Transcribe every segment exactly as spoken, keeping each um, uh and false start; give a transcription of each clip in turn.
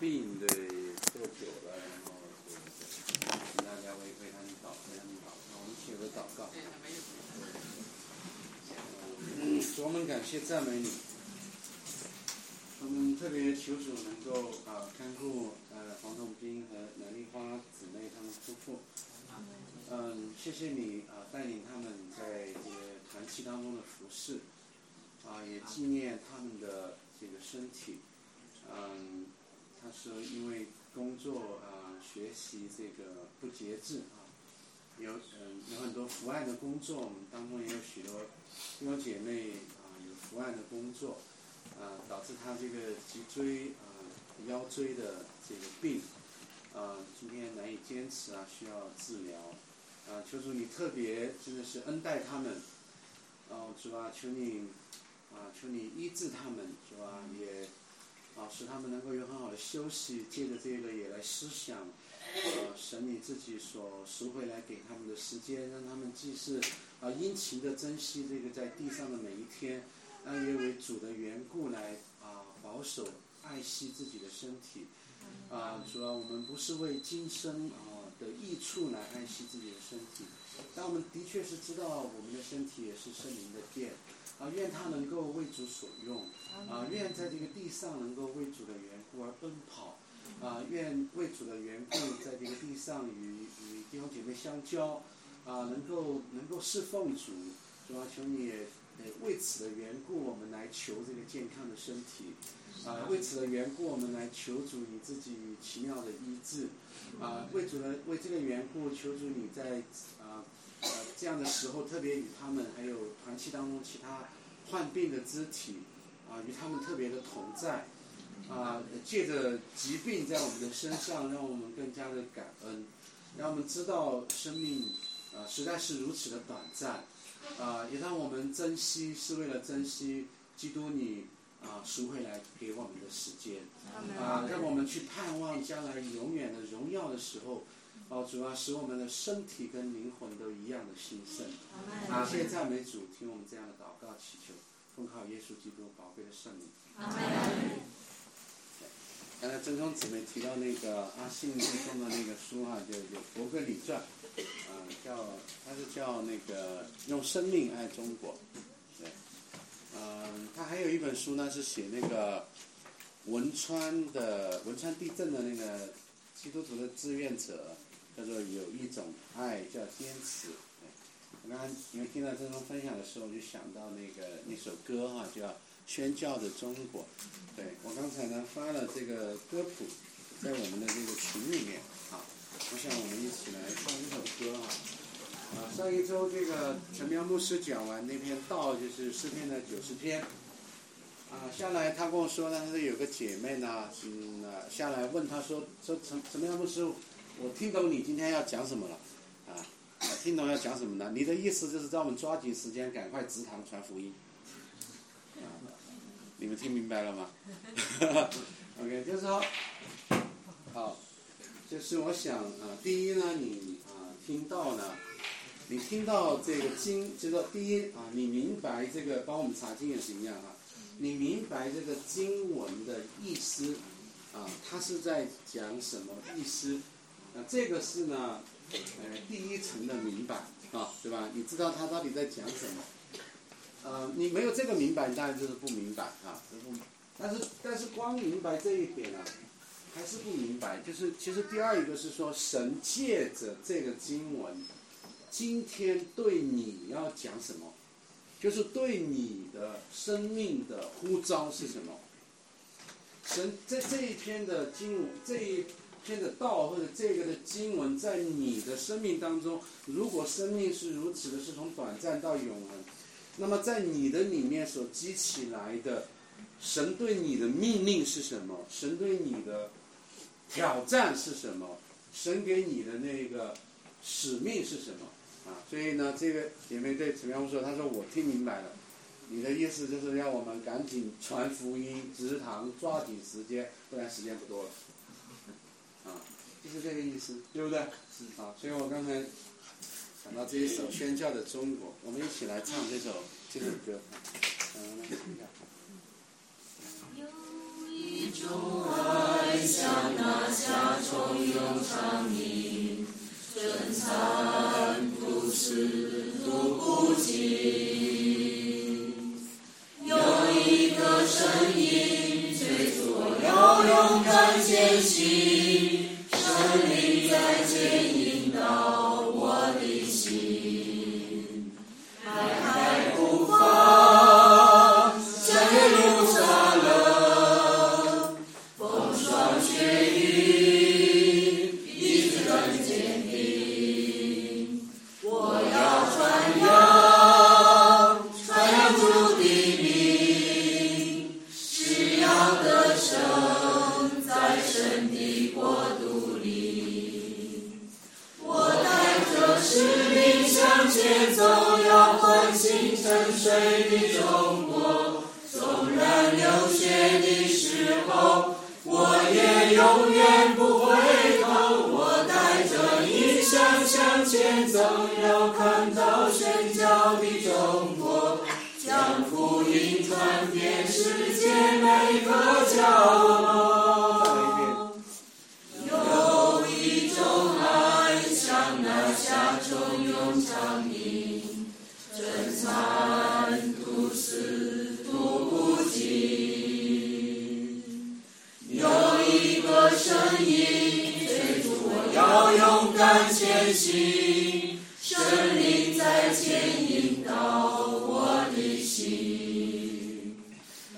病的喝酒了，然后请大家为为他们祷，为他们祷，我们起个祷告。嗯，主，我们感谢赞美你。我们特别求主能够啊看顾呃黄总斌和南丽花姊妹他们夫妇。嗯，谢谢你啊、呃、带领他们在这个团契当中的服侍，啊、呃、也纪念他们的这个身体。嗯，他是因为工作啊、呃、学习这个不节制啊，有嗯有很多伏案的工作，我们当中也有许多弟兄姐妹啊、呃、有伏案的工作，啊、呃、导致他这个脊椎啊、呃、腰椎的这个病啊、呃、今天难以坚持啊，需要治疗啊、呃、求主你特别真的是恩待他们，哦主啊，求你啊、呃、求你医治他们，主啊也。啊，使他们能够有很好的休息，借着这个也来思想，呃，神你自己所赎回来给他们的时间，让他们既是啊、呃、殷勤的珍惜这个在地上的每一天，那也为主的缘故来啊、呃、保守爱惜自己的身体，啊、呃，主要我们不是为今生啊、呃、的益处来爱惜自己的身体，但我们的确是知道我们的身体也是圣灵的殿。啊、呃，愿他能够为主所用，啊、呃，愿在这个地上能够为主的缘故而奔跑，啊、呃，愿为主的缘故在这个地上与与弟兄姐妹相交，啊、呃，能够能够侍奉主，主啊，求你也为此的缘故，我们来求这个健康的身体，啊、呃，为此的缘故，我们来求主你自己奇妙的医治，啊、呃，为主的为这个缘故，求主你在啊。呃呃，这样的时候，特别与他们还有团契当中其他患病的肢体，啊、呃，与他们特别的同在，啊、呃，借着疾病在我们的身上，让我们更加的感恩，让我们知道生命，啊、呃，实在是如此的短暂，啊、呃，也让我们珍惜，是为了珍惜基督你啊、呃、赎回来给我们的时间，啊、呃，让我们去盼望将来永远的荣耀的时候。哦，主啊，使我们的身体跟灵魂都一样的兴盛。阿门。谢谢赞美主，听我们这样的祷告祈求，奉靠耶稣基督宝贵的圣名。阿门。刚才真宗姊妹提到那个阿信弟兄的那个书啊，就有《伯格理传》，啊、呃，叫它是叫那个用生命爱中国。对，嗯、呃，他还有一本书呢，是写那个汶川的汶川地震的那个基督徒的志愿者。叫做有一种爱叫坚持。我刚刚因为听到真宗分享的时候，我就想到那个那首歌哈、啊，叫《宣教的中国》。对，我刚才呢发了这个歌谱，在我们的这个群里面啊，我想我们一起来放一首歌哈、啊。啊，上一周这个陈苗牧师讲完那篇道，就是诗篇的九十篇。啊，下来他跟我说呢，他有个姐妹呢，嗯，下来问他说，说陈陈苗牧师。我听懂你今天要讲什么了，啊，听懂要讲什么呢？你的意思就是让我们抓紧时间，赶快植堂传福音，啊，你们听明白了吗？OK， 就是说，好，就是我想啊，第一呢，你啊听到呢，你听到这个经，就是说第一啊，你明白这个，帮我们查经也是一样啊，你明白这个经文的意思，啊，它是在讲什么意思？那这个是呢，呃，第一层的明白啊，对吧？你知道他到底在讲什么？呃，你没有这个明白，当然就是不明白啊。但是但是光明白这一点啊，还是不明白。就是其实第二一个是说，神借着这个经文，今天对你要讲什么？就是对你的生命的呼召是什么？神在这一篇的经文这一。天的道或者这个的经文在你的生命当中，如果生命是如此的是从短暂到永恒，那么在你的里面所激起来的神对你的命令是什么？神对你的挑战是什么？神给你的那个使命是什么？啊，所以呢这个姐妹对陈苗说，她说我听明白了，你的意思就是让我们赶紧传福音植堂，抓紧时间，不然时间不多了啊，就是这个意思，对不对？啊，所以我刚才想到这一首《宣教的中国》，我们一起来唱这首这首歌。嗯，来听一下。有一种爱。从涌上你，真善如是度不尽。有一个声音催促我要勇敢前行，神灵在牵引到我的心，爱还不放，陷入沙冷，风霜雪雨一直更坚定。我要传扬传扬主的名，是要得胜在神的国度里。我带着使命向前走，要唤醒沉睡的中国。纵然流血的时候，我也永远不回头。我带着异象向前走，要看到宣教的中国，将福音传遍世界每个角落。有一种爱像那夏虫涌上你，真善如是度不尽。有一个声音催促我要勇敢前行，神灵在牵引导我的心，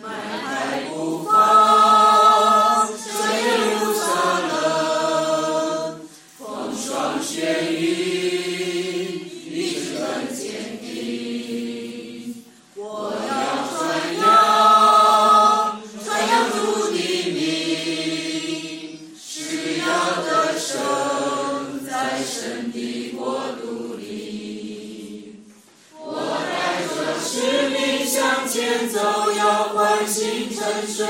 迈开步伐，深入沙冷，风霜雪雨一直更坚定。我要传扬传扬主的名，是要得胜在神的国度里。我带着使命向前走，要唤醒沉睡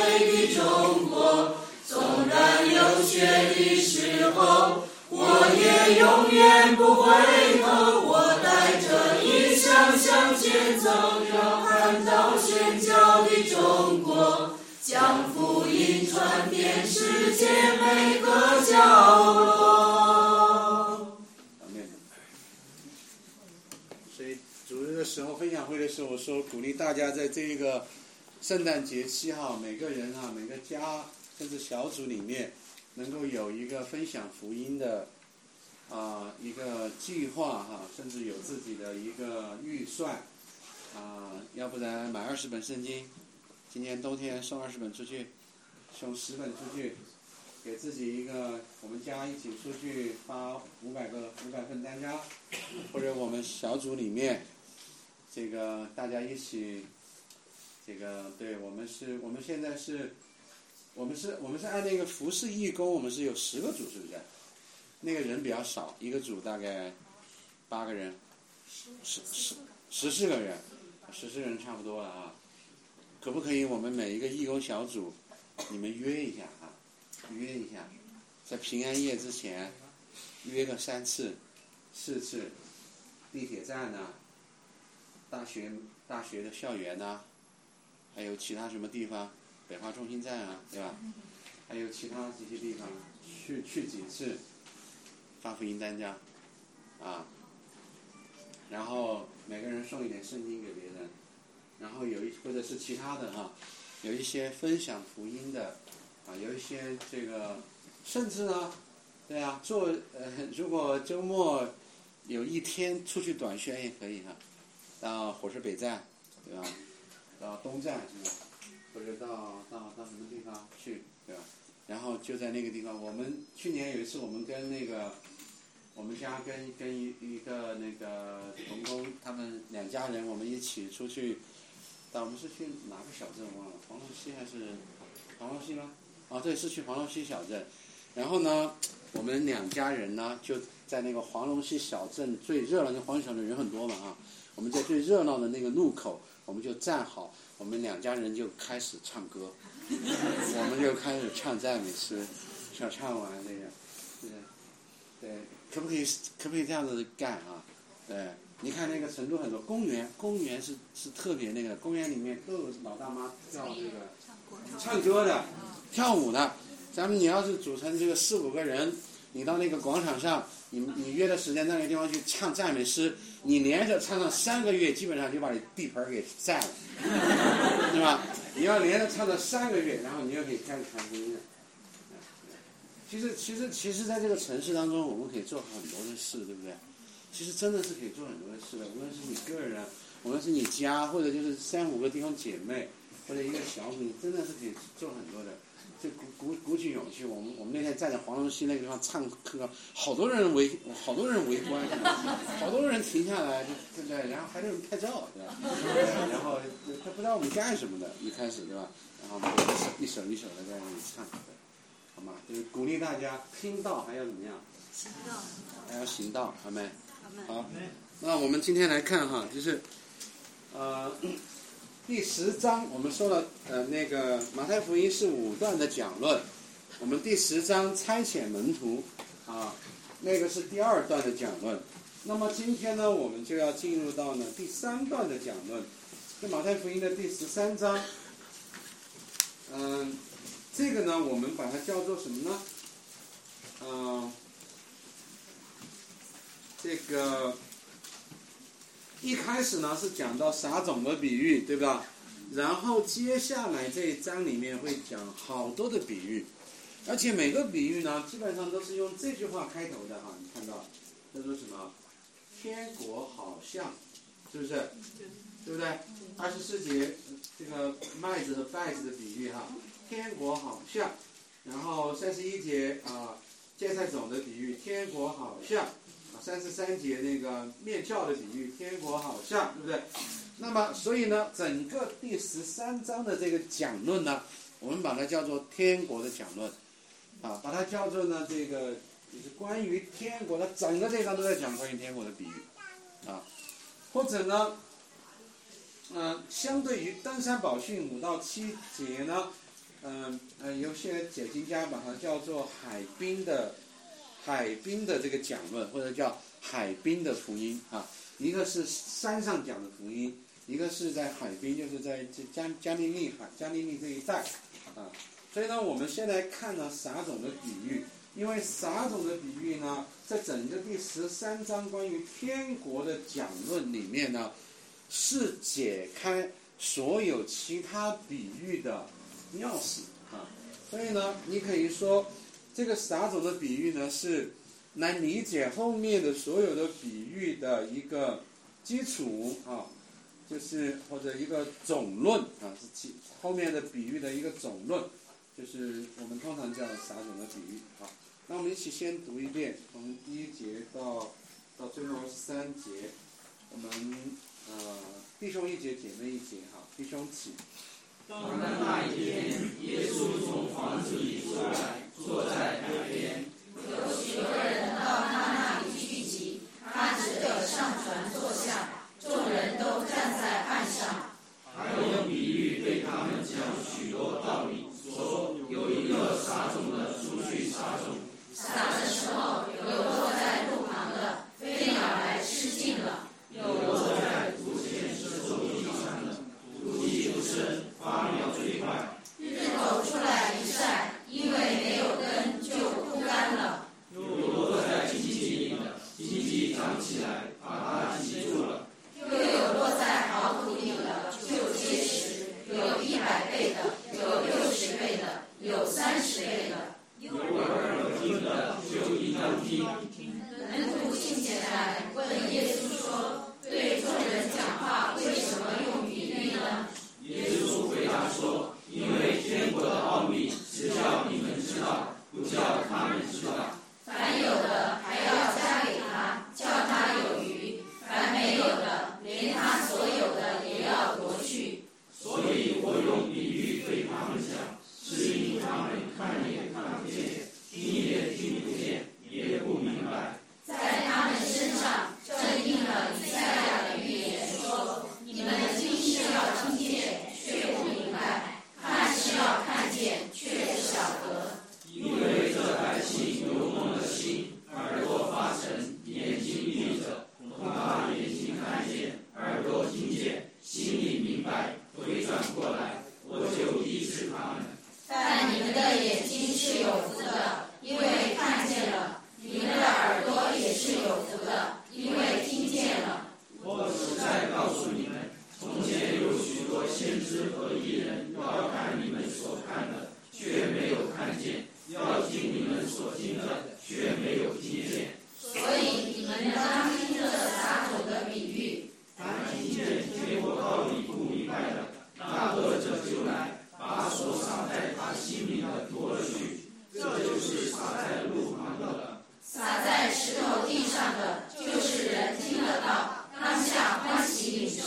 的中国。纵然流血的时候，我也永远不回头。我带着异象向前走，要看到宣教的中国，将福音传遍世界每个角落。所以主日的时候，分享会的时候，我说鼓励大家在这个圣诞节期哈，每个人哈，每个家甚至小组里面，能够有一个分享福音的啊、呃、一个计划哈，甚至有自己的一个预算啊、呃，要不然买二十本圣经，今年冬天送二十本出去，送十本出去，给自己一个，我们家一起出去发五百个五百份单张，或者我们小组里面，这个大家一起，这个对我们是，我们现在是。我们是我们是按那个服侍义工，我们是有十个组，是不是？那个人比较少，一个组大概八个人，十十十四个人，十四个人差不多了啊。可不可以我们每一个义工小组，你们约一下啊，约一下，在平安夜之前约个三次、四次，地铁站啊，大学大学的校园啊，还有其他什么地方？北化中心站啊，对吧？还有其他这些地方，去去几次，发福音单张，啊，然后每个人送一点圣经给别人，然后有一或者是其他的哈、啊，有一些分享福音的，啊，有一些这个，甚至呢，对啊，做呃，如果周末有一天出去短宣也可以哈、啊，到火车北站，对吧？到东站是吧？或者到到到什么地方去，对吧？然后就在那个地方，我们去年有一次，我们跟那个我们家跟跟一一个那个童工，他们两家人，我们一起出去，到我们是去哪个小镇忘了，黄龙溪还是黄龙溪吗？啊，对，是去黄龙溪小镇。然后呢，我们两家人呢就在那个黄龙溪小镇最热闹，那黄龙溪小镇人很多嘛啊，我们在最热闹的那个路口，我们就站好。我们两家人就开始唱歌，我们就开始唱赞美诗，唱唱完那个，对，对，可不可以可不可以这样子干啊？对，你看那个成都很多公园，公园是是特别那个，公园里面都有老大妈跳那个唱歌的、跳舞的，咱们你要是组成这个四五个人，你到那个广场上，你你约的时间到那个地方去唱赞美诗，你连着唱上三个月，基本上就把你地盘给占了，对吧？你要连着唱上三个月，然后你就可以开始传福音了。其实其实其实在这个城市当中，我们可以做很多的事，对不对？其实真的是可以做很多的事的，无论是你个人，无论是你家，或者就是三五个弟兄姐妹，或者一个小组，你真的是可以做很多的。就鼓鼓鼓起勇气，我们我们那天站在黄龙溪那个地方唱歌，好多人围，好多人围观，好多人停下来，对不对？然后还有人拍照，对吧？然后他不知道我们干什么的，一开始对吧？然后一首一首的在那里唱，好吗？就是鼓励大家听到还要怎么样？行道，还要行道，好没？好，那我们今天来看哈，就是呃。第十章我们说了，呃，那个马太福音是五段的讲论，我们第十章差遣门徒，啊，那个是第二段的讲论。那么今天呢，我们就要进入到呢第三段的讲论，是马太福音的第十三章。嗯、呃，这个呢，我们把它叫做什么呢？啊、呃，这个。一开始呢是讲到撒种的比喻，对吧？然后接下来这一章里面会讲好多的比喻，而且每个比喻呢基本上都是用这句话开头的哈，你看到叫做什么？天国好像，是不是？对不对？二十四节这个麦子和稗子的比喻哈，天国好像。然后三十一节啊芥菜种的比喻，天国好像。三十三节那个面酵的比喻，天国好像，对不对？那么所以呢，整个第十三章的这个讲论呢，我们把它叫做天国的讲论，啊，把它叫做呢这个就是关于天国的，整个这章都在讲关于天国的比喻，啊，或者呢，嗯、呃，相对于登山宝训五到七节呢，嗯、呃、呃，有些解经家把它叫做海滨的。海滨的这个讲论，或者叫海滨的福音啊，一个是山上讲的福音，一个是在海滨，就是在加加利利海、加利利这一带啊。所以呢，我们先来看呢撒种的比喻，因为撒种的比喻呢，在整个第十三章关于天国的讲论里面呢，是解开所有其他比喻的钥匙啊。所以呢，你可以说。这个撒种的比喻呢，是来理解后面的所有的比喻的一个基础啊，就是或者一个总论啊，是其后面的比喻的一个总论，就是我们通常叫撒种的比喻啊。那我们一起先读一遍，从第一节到到最后三节，我们呃弟兄一节，姐妹一节哈，弟兄起。到那那一天，耶稣从房子里出来，坐在那边。有许多人到他那里聚集，他只得上船坐下，众人都站在岸上。还有用比喻对他们讲许多道理，说有一个撒种的出去撒种，撒的时候有落在路旁的，飞鸟来吃尽了；有落在土浅石头地上的，土地不深，花苗最快，日头出来一晒。因为没有根就枯干了。有落在荆棘里的，荆棘长起来把它挤住了；又有落在好土里的，就结实，有一百倍的，有六十倍的，有三十倍的。有耳可听的就应当听。门徒进前来问耶稣说：“对众人讲话为什么用比喻呢？”耶稣回答说：“因为天国的奥秘。”只要你们知道，不叫他们知道。凡有的还要加给他，叫他有余；凡没有的，连他所有的也要夺去。所以我用比喻对他们讲，是因他们看也看不见，听也听不见，也不明白。在他们身上正应了以赛亚的预言说：“你们今世要听见，却不明白。”看是要看见，却不晓得。因为这百姓有梦的心，耳朵发沉，眼睛闭着，恐怕眼睛看见，耳朵听见，心里明白，回转过来，我就医治他们。但你们的眼睛是有听了，却没有听见。所以你们当听这撒种的比喻。凡听见结果道理不明白的，那恶者就来，把手撒在他心里的夺去，这就是撒在路旁的了。撒在石头地上的，就是人听得到，当下欢喜领受。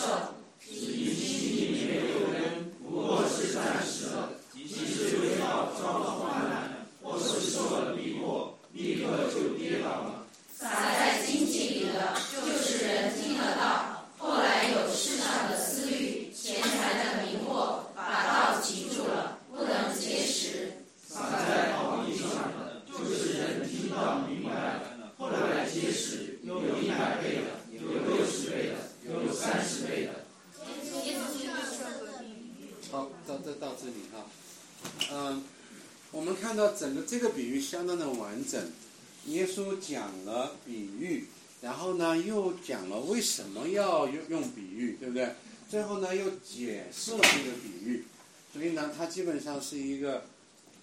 至于心里没有人，不过是暂时的，即使为道遭了患难，或是受了逼迫，立刻就跌倒了。撒在经济里的，就是人听得到，后来有世上的思虑、钱财的迷惑，把道挤住了，不能结实。撒在好地上的，就是人听到明白了，后来结实，又有一百倍的，有六十倍的，有三十倍的。好，到到到这里哈，嗯。我们看到整个这个比喻相当的完整，耶稣讲了比喻，然后呢又讲了为什么要用比喻，对不对？最后呢又解释了这个比喻，所以呢它基本上是一个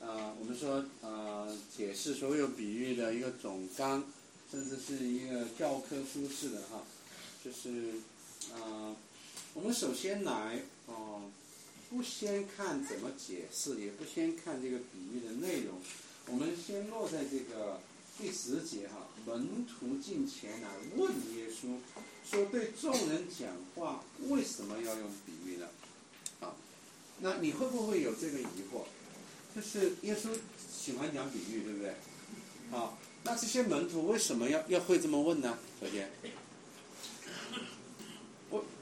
呃我们说呃解释所有比喻的一个总纲，甚至是一个教科书式的哈，就是呃我们首先来哦。呃不先看怎么解释，也不先看这个比喻的内容，我们先落在这个第十节哈，门徒近前来问耶稣，说对众人讲话为什么要用比喻呢？啊，那你会不会有这个疑惑？就是耶稣喜欢讲比喻，对不对？啊，那这些门徒为什么要要会这么问呢？首先，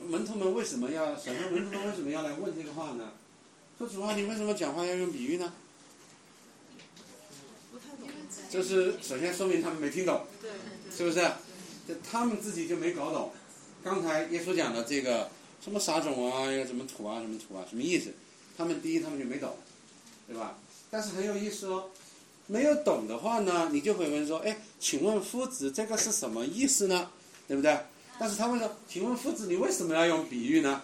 门徒们为什么要想说门徒们为什么要来问这个话呢？说主啊，你为什么讲话要用比喻呢？就是首先说明他们没听懂，是不是？就他们自己就没搞懂刚才耶稣讲的这个什么撒种啊，什么土啊，什么土啊，什么意思？他们第一他们就没懂，对吧？但是很有意思哦，没有懂的话呢，你就会问说，哎，请问夫子这个是什么意思呢？对不对？但是他问说，请问夫子你为什么要用比喻呢？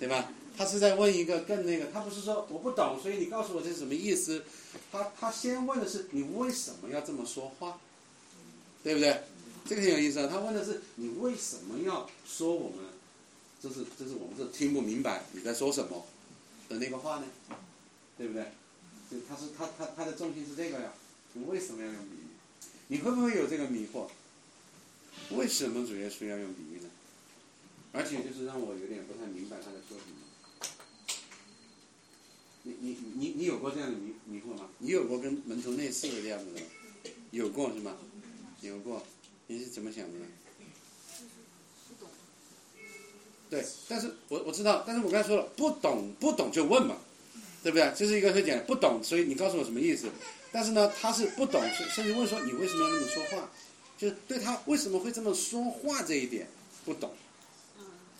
对吧？他是在问一个更那个，他不是说我不懂所以你告诉我这是什么意思，他他先问的是你为什么要这么说话，对不对？这个很有意思啊，他问的是你为什么要说我们就是就是我们这听不明白你在说什么的那个话呢，对不对？就他是他他他的重心是这个呀，你为什么要用比喻？你会不会有这个迷惑？为什么主耶稣要用比喻呢？而且就是让我有点不太明白他在说什么。你你你你有过这样的迷迷惑吗？你有过跟门徒类似的这样子的吗？有过是吗？有过，你是怎么想的呢？不懂。对，但是我我知道，但是我刚才说了，不懂不懂就问嘛，对不对？就是一个很简单，不懂，所以你告诉我什么意思？但是呢，他是不懂，甚至问说你为什么要这么说话？就是对他为什么会这么说话这一点不懂，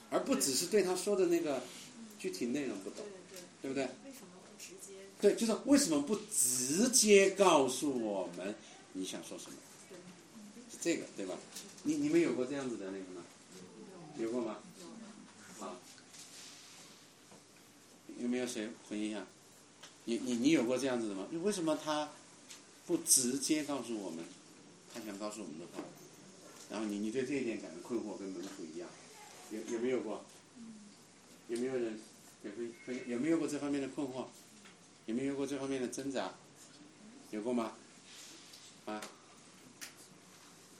而不只是对他说的那个具体内容不懂，对不对？为什么不直接？对，就是为什么不直接告诉我们你想说什么？是这个对吧？你你们有过这样子的那个吗？有过吗？啊，有没有谁回忆一下？你你你有过这样子的吗？为什么他不直接告诉我们？他想告诉我们的话，然后你你对这一点感到困惑，跟门徒一样，有有没有过？有没有人有没有有没有过这方面的困惑？有没有过这方面的挣扎？有过吗？啊？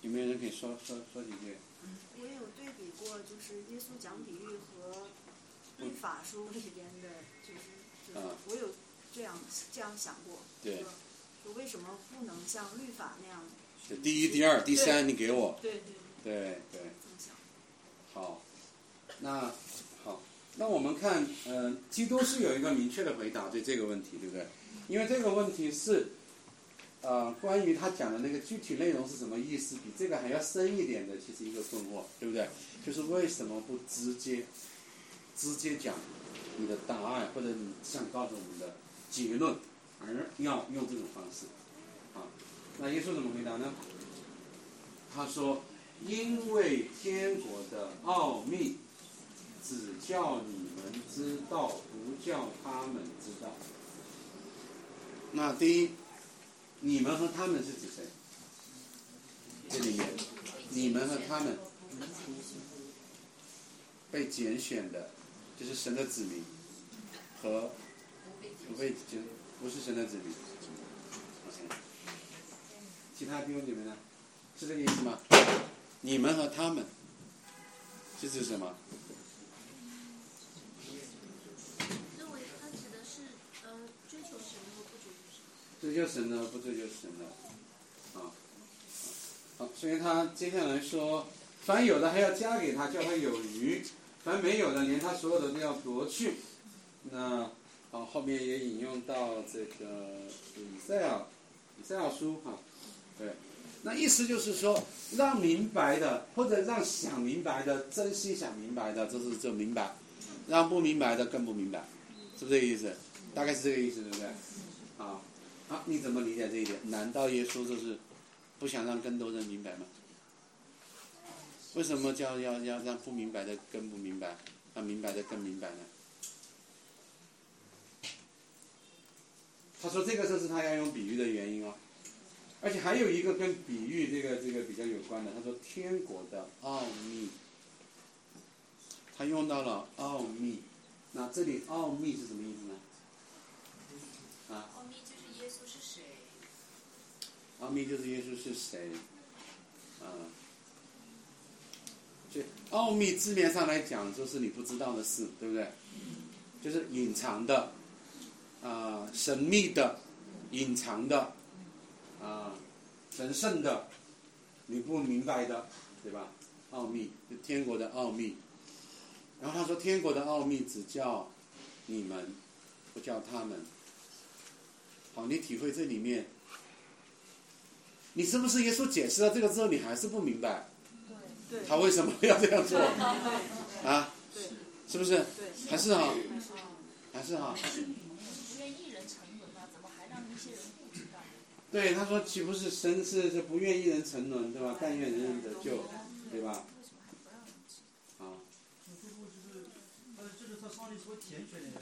有没有人可以说说说几句？我有对比过，就是耶稣讲比喻和律法书里边的，就是、就是、我有这样这样想过，对，说说为什么不能像律法那样？第一、第二、第三，你给我。对对对对。好，那好，那我们看，嗯、呃，基督是有一个明确的回答对这个问题，对不对？因为这个问题是，呃，关于他讲的那个具体内容是什么意思，比这个还要深一点的，其实一个困惑，对不对？就是为什么不直接，直接讲你的答案或者你想告诉我们的结论，而要用这种方式，啊。那耶稣怎么回答呢？他说：“因为天国的奥秘，只叫你们知道，不叫他们知道。”那第一，你们和他们是指谁？这里面，你们和他们被拣选的，就是神的子民和不被就不是神的子民。其他弟兄姐妹呢？是这个意思吗？你们和他们，这是什么？认为他指的是呃追求神和不追求神。追求神呢，不追求神的，啊。好，所以他接下来说，凡有的还要加给他，叫他有余；凡没有的，连他所有的都要夺去。那好，后面也引用到这个以赛亚以赛亚书哈，对，那意思就是说，让明白的或者让想明白的真心想明白的，这是就明白；让不明白的更不明白，是不是这个意思？大概是这个意思，对不对？好，啊，你怎么理解这一点？难道耶稣就是？不想让更多人明白吗？为什么叫要要让不明白的更不明白，让明白的更明白呢？他说这个就是他要用比喻的原因哦，而且还有一个跟比喻这个这个比较有关的，他说天国的奥秘，他用到了奥秘，那这里奥秘是什么意思呢？啊？奥秘就是耶稣是谁？奥秘就是耶稣是谁，啊，所以奥秘字面上来讲就是你不知道的事，对不对？就是隐藏的，啊、呃，神秘的，隐藏的，啊、呃，神圣的，你不明白的，对吧？奥秘，天国的奥秘。然后他说，天国的奥秘只叫你们，不叫他们。好，你体会这里面。你是不是耶稣解释了这个之后，你还是不明白？对，他为什么要这样做？啊？是不是？还是好，还是好。不愿意人沉沦啊，怎么还让一些人不知道？对，他说岂不是神是是不愿意人沉沦，对吧？但愿人人得救，对吧？啊。呃，就是他上帝所拣选的人，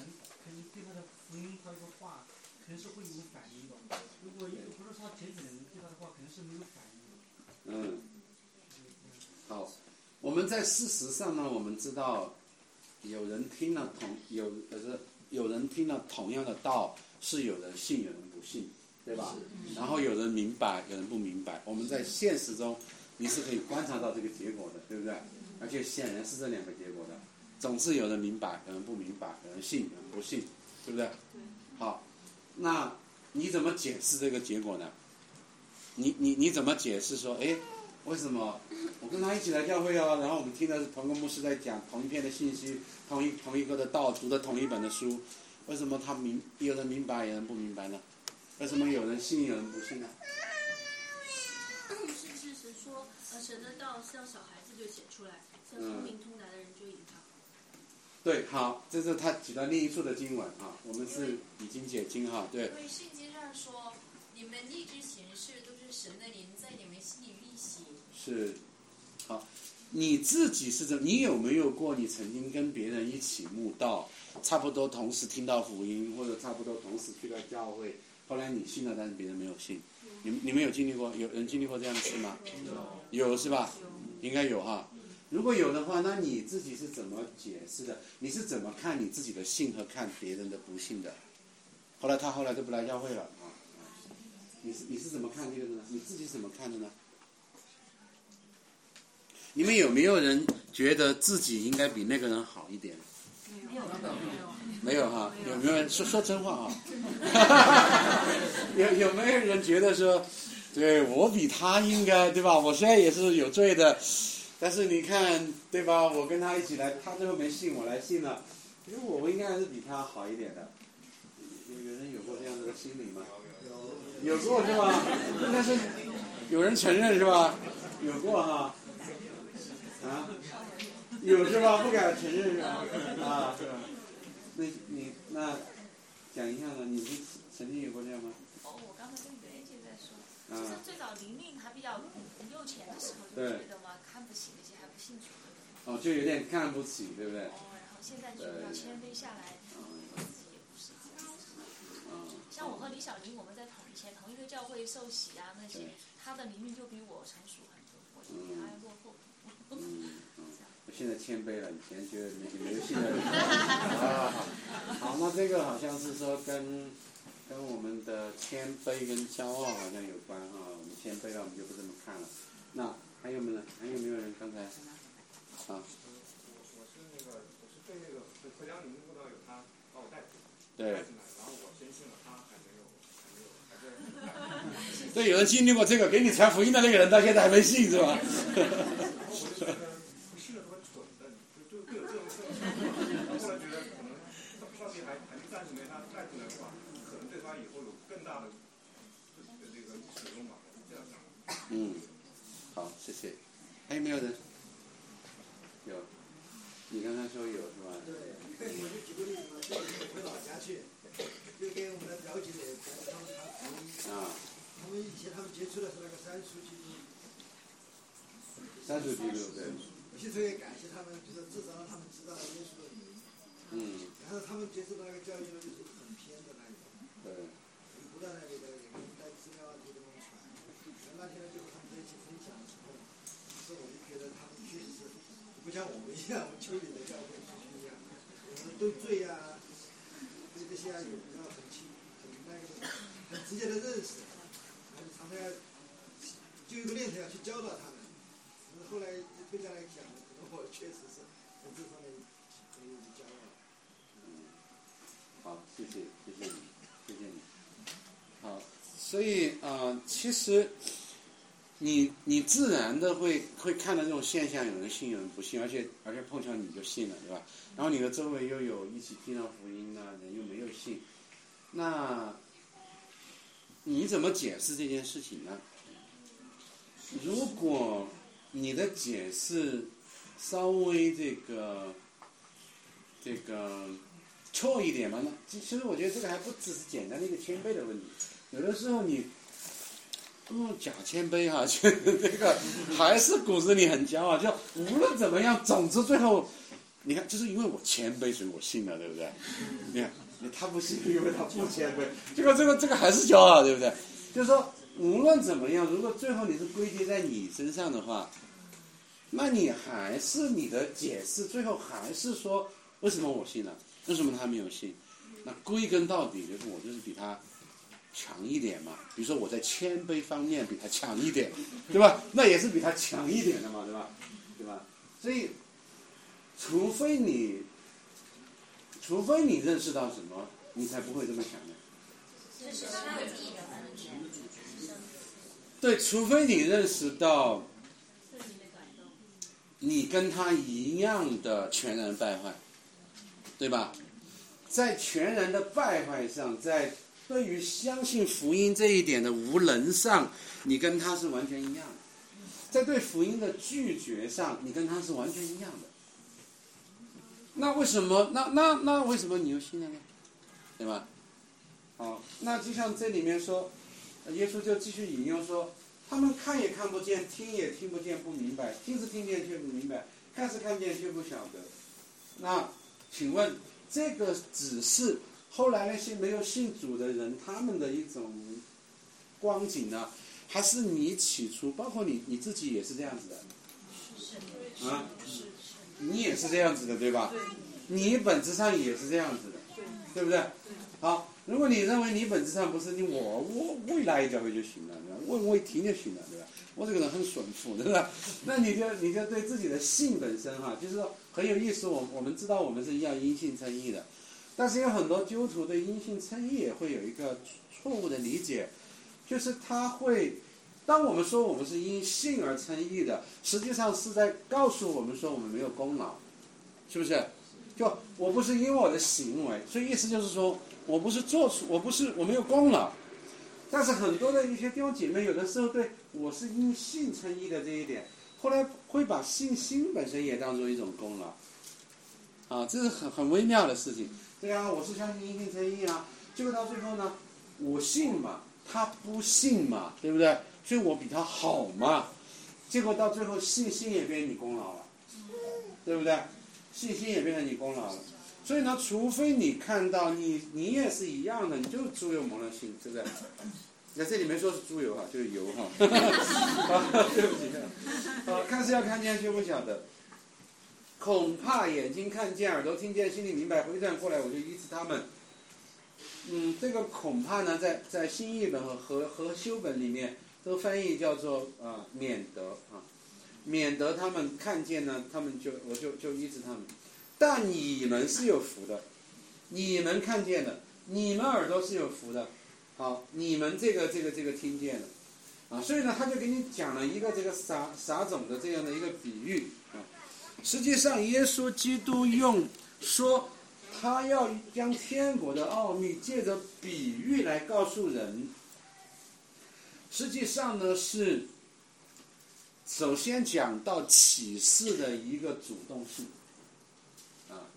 肯定对他的福音，他的话，肯定是会有反应的。如果一个不是他拣选的人，对他的话，肯定是没有反应的。嗯，好，我们在事实上呢，我们知道，有人听了同有呃是有人听了同样的道，是有人信，有人不信，对吧？然后有人明白，有人不明白。我们在现实中，你是可以观察到这个结果的，对不对？而且显然是这两个结果的，总是有人明白，有人不明白，有人信，有人不信，对不对？好。那你怎么解释这个结果呢？你你你怎么解释说，哎，为什么我跟他一起来教会啊？然后我们听的是同个牧师在讲同一篇的信息，同一同一个的道，读的同一本的书，为什么他明有人明白，有人不明白呢？为什么有人信，有人不信呢？是不是神说，呃，神的道是让小孩子就写出来，像聪明通达的人就引导。对，好，这是他举到另一处的经文啊，我们是已经解经哈，对。因为圣经上说，你们立志行事都是神的灵在你们心里运行。是，好，你自己是怎？你有没有过你曾经跟别人一起慕道，差不多同时听到福音，或者差不多同时去到教会，后来你信了，但是别人没有信，你们你们有经历过？有人经历过这样的事吗？有，有是吧？应该有哈。如果有的话，那你自己是怎么解释的？你是怎么看你自己的信和看别人的不信的？后来他后来就不来教会了啊。你是你是怎么看这个的呢？你自己怎么看的呢？你们有没有人觉得自己应该比那个人好一点？没有，没有，没有哈。有没有人说说真话啊？有有没有人觉得说，对我比他应该对吧？我虽然也是有罪的。但是你看，对吧？我跟他一起来，他最后没信，我来信了。其实我应该还是比他好一点的。有人有过这样的心理吗？有过是吧？但是有人承认是吧？有过哈。啊？有是吧？不敢承认是吧？啊，是吧？那你那讲一下呢？你曾经有过这样吗？哦，我刚才跟别人在说，就是最早灵命还比较没有钱的时候，就觉得嘛。看不起那些还不兴趣的，哦，就有点看不起，对不对？哦，然后现在就要谦卑下来，自己也不是很。嗯。像像我和李小林，我们在同以前同一个教会受洗啊那些，他的灵命就比我成熟很多，我就比他落后。嗯嗯，我现在谦卑了，以前觉得没没有信任啊。好，那这个好像是说跟跟我们的谦卑跟骄傲好像有关哈、啊。我们谦卑了，我们就不这么看了。那还有没有？还有没有人刚才？啊。我是那个，我是对那个浙江宁波的有他把我带去，对。然后我先信了，他还没有，还没有，还在。对，有人经历过这个，给你传福音的那个人到现在还没信是吧？嗯，好，谢谢。还有没有人？有，你刚才说有是吧？对，我就举个例子嘛，就是回老家去，就跟我们的表姐姐他们谈婚姻啊。他们以前他们结婚的是那个三叔居住，三叔居住对。我现在也感谢他们，就是至少让他们知道耶稣的名。嗯。然后他们接受那个教育呢，就是很偏的那一种。对。不断的那个也在资料这个。那天就他们在一起分享的时候，是我就觉得他们确实不像我们一样，我们村里的教会不一样，我们对罪啊，对这些啊有比较很清、很那个、很直接的认识，然后他们要就一个念头要去教导他们。然后后来退下来讲，可能我确实是在这方面没有教导。嗯，好，谢谢，谢谢你，谢谢你。好，所以呃，其实。你你自然的会会看到这种现象，有人信有人不信，而且而且碰巧你就信了，对吧？然后你的周围又有一起听到福音呢、啊，人又没有信，那你怎么解释这件事情呢？如果你的解释稍微这个这个错一点嘛，那其实我觉得这个还不只是简单的一个谦卑的问题，有的时候你。嗯，假谦卑哈、啊，这个还是骨子里很骄傲，就无论怎么样，总之最后，你看，就是因为我谦卑，所以我信了，对不对？你看，他不信，因为他不谦卑，这个这个这个还是骄傲，对不对？就是说，无论怎么样，如果最后你是归结在你身上的话，那你还是你的解释，最后还是说，为什么我信了？为什么他没有信？那归根到底就是我就是比他。强一点嘛，比如说我在谦卑方面比他强一点，对吧？那也是比他强一点的嘛，对吧？对吧？所以，除非你，除非你认识到什么，你才不会这么想的。这是上帝的恩典。对，除非你认识到，你跟他一样的全然败坏，对吧？在全然的败坏上，在。对于相信福音这一点的无能上，你跟他是完全一样的；在对福音的拒绝上，你跟他是完全一样的。那为什么？那那那为什么你又信了呢？对吧？好，那就像这里面说，耶稣就继续引用说：“他们看也看不见，听也听不见，不明白；听是听见却不明白，看是看见却不晓得。”那请问，这个只是？后来那些没有信主的人，他们的一种光景呢，还是你起初，包括你你自己也是这样子的，啊，你也是这样子的，对吧？你本质上也是这样子的，对不对？好，如果你认为你本质上不是你，我我未来一教会就行了，对吧？我我一听就行了，对吧？我这个人很顺服，对吧？那你就你就对自己的信本身哈、啊，就是说很有意思。我我们知道我们是要因信称义的。但是有很多基督徒对因信称义也会有一个错误的理解，就是他会，当我们说我们是因信而称义的，实际上是在告诉我们说我们没有功劳，是不是？就我不是因为我的行为，所以意思就是说我不是做出，我不是我没有功劳。但是很多的一些弟兄姐妹有的时候对我是因信称义的这一点，后来会把信心本身也当作一种功劳，啊，这是很很微妙的事情。对啊，我是相信因信称义啊，结果到最后呢，我信嘛，他不信嘛，对不对？所以我比他好嘛，结果到最后信心也变成你功劳了，对不对？信心也变成你功劳了。所以呢，除非你看到你你也是一样的，你就是猪油蒙了心，对不对？那这里没说是猪油哈，就是油哈。对不起，啊，看是要看见却不晓得，恐怕眼睛看见，耳朵听见，心里明白，回转过来我就依次他们。嗯，这个恐怕呢，在在新译本和和和修本里面都翻译叫做啊、呃、免得啊，免得他们看见呢，他们就我就就依次他们。但你们是有福的，你们看见的，你们耳朵是有福的，好，你们这个这个这个听见的，啊，所以呢，他就给你讲了一个这个撒撒种的这样的一个比喻啊。实际上，耶稣基督用说。他要将天国的奥秘借着比喻来告诉人，实际上呢是首先讲到启示的一个主动性啊，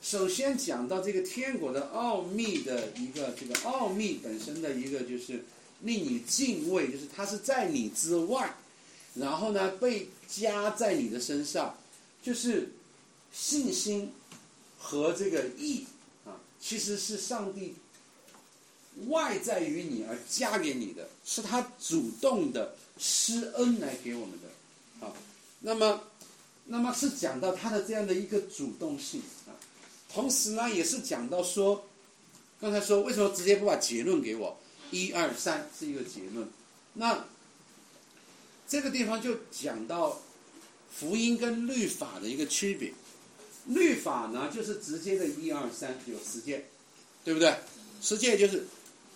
首先讲到这个天国的奥秘的一个这个奥秘本身的一个就是令你敬畏，就是它是在你之外，然后呢被加在你的身上，就是信心和这个义啊，其实是上帝外在于你而加给你的，是他主动的施恩来给我们的啊。那么，那么是讲到他的这样的一个主动性啊，同时呢，也是讲到说，刚才说为什么直接不把结论给我？一二三是一个结论。那这个地方就讲到福音跟律法的一个区别。律法呢，就是直接的一二三有十诫，对不对？十诫就是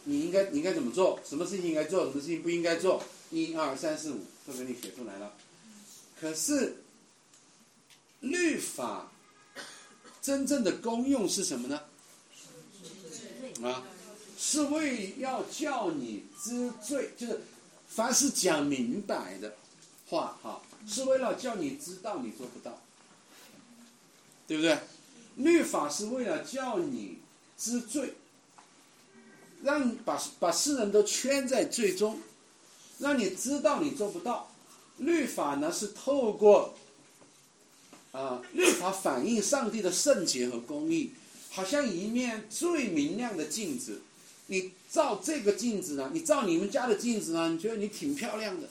你应该你应该怎么做，什么事情应该做，什么事情不应该做，一二三四五都给你写出来了。可是律法真正的功用是什么呢？啊，是为要叫你知罪，就是凡是讲明白的话哈，是为了叫你知道你做不到。对不对？律法是为了叫你知罪，让把把世人都圈在罪中，让你知道你做不到。律法呢是透过啊、呃，律法反映上帝的圣洁和公义，好像一面最明亮的镜子。你照这个镜子呢，你照你们家的镜子呢，你觉得你挺漂亮的，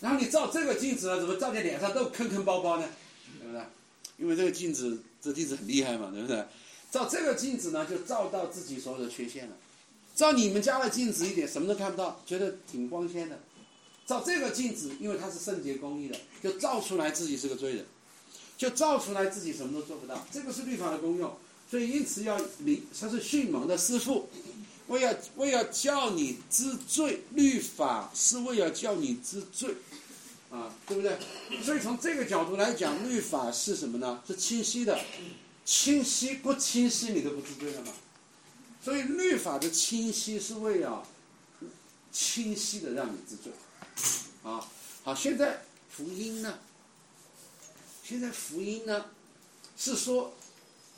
然后你照这个镜子呢，怎么照在脸上都坑坑包包呢？对不对？因为这个镜子，这镜子很厉害嘛，对不对？照这个镜子呢，就照到自己所有的缺陷了。照你们家的镜子一点，什么都看不到，觉得挺光鲜的。照这个镜子，因为它是圣洁公义的，就照出来自己是个罪人，就照出来自己什么都做不到。这个是律法的功用，所以因此要明，它是迅猛的师傅，为要为要叫你知罪，律法是为要叫你知罪。啊，对不对？所以从这个角度来讲，律法是什么呢？是清晰的，清晰不清晰你都不知罪了嘛。所以律法的清晰是为了清晰的让你知罪。啊，好，现在福音呢？现在福音呢？是说，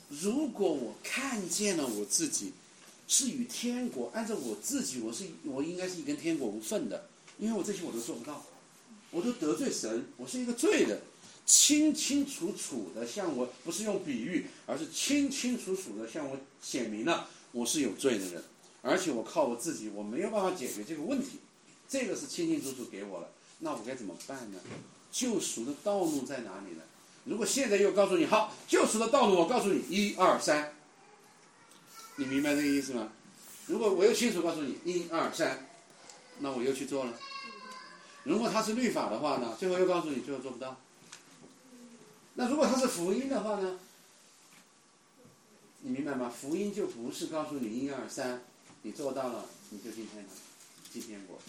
如果我看见了我自己，是与天国按照我自己，我是我应该是跟天国无份的，因为我这些我都做不到。我都得罪神，我是一个罪人，清清楚楚的向我，不是用比喻，而是清清楚楚的向我显明了我是有罪的人，而且我靠我自己我没有办法解决这个问题，这个是清清楚楚给我了，那我该怎么办呢？救赎的道路在哪里呢？如果现在又告诉你好，救赎的道路我告诉你一二三，你明白这个意思吗？如果我又清楚告诉你一二三，那我又去做了。如果它是律法的话呢，最后又告诉你最后做不到。那如果它是福音的话呢，你明白吗？福音就不是告诉你一二三，你做到了你就进天堂进天国，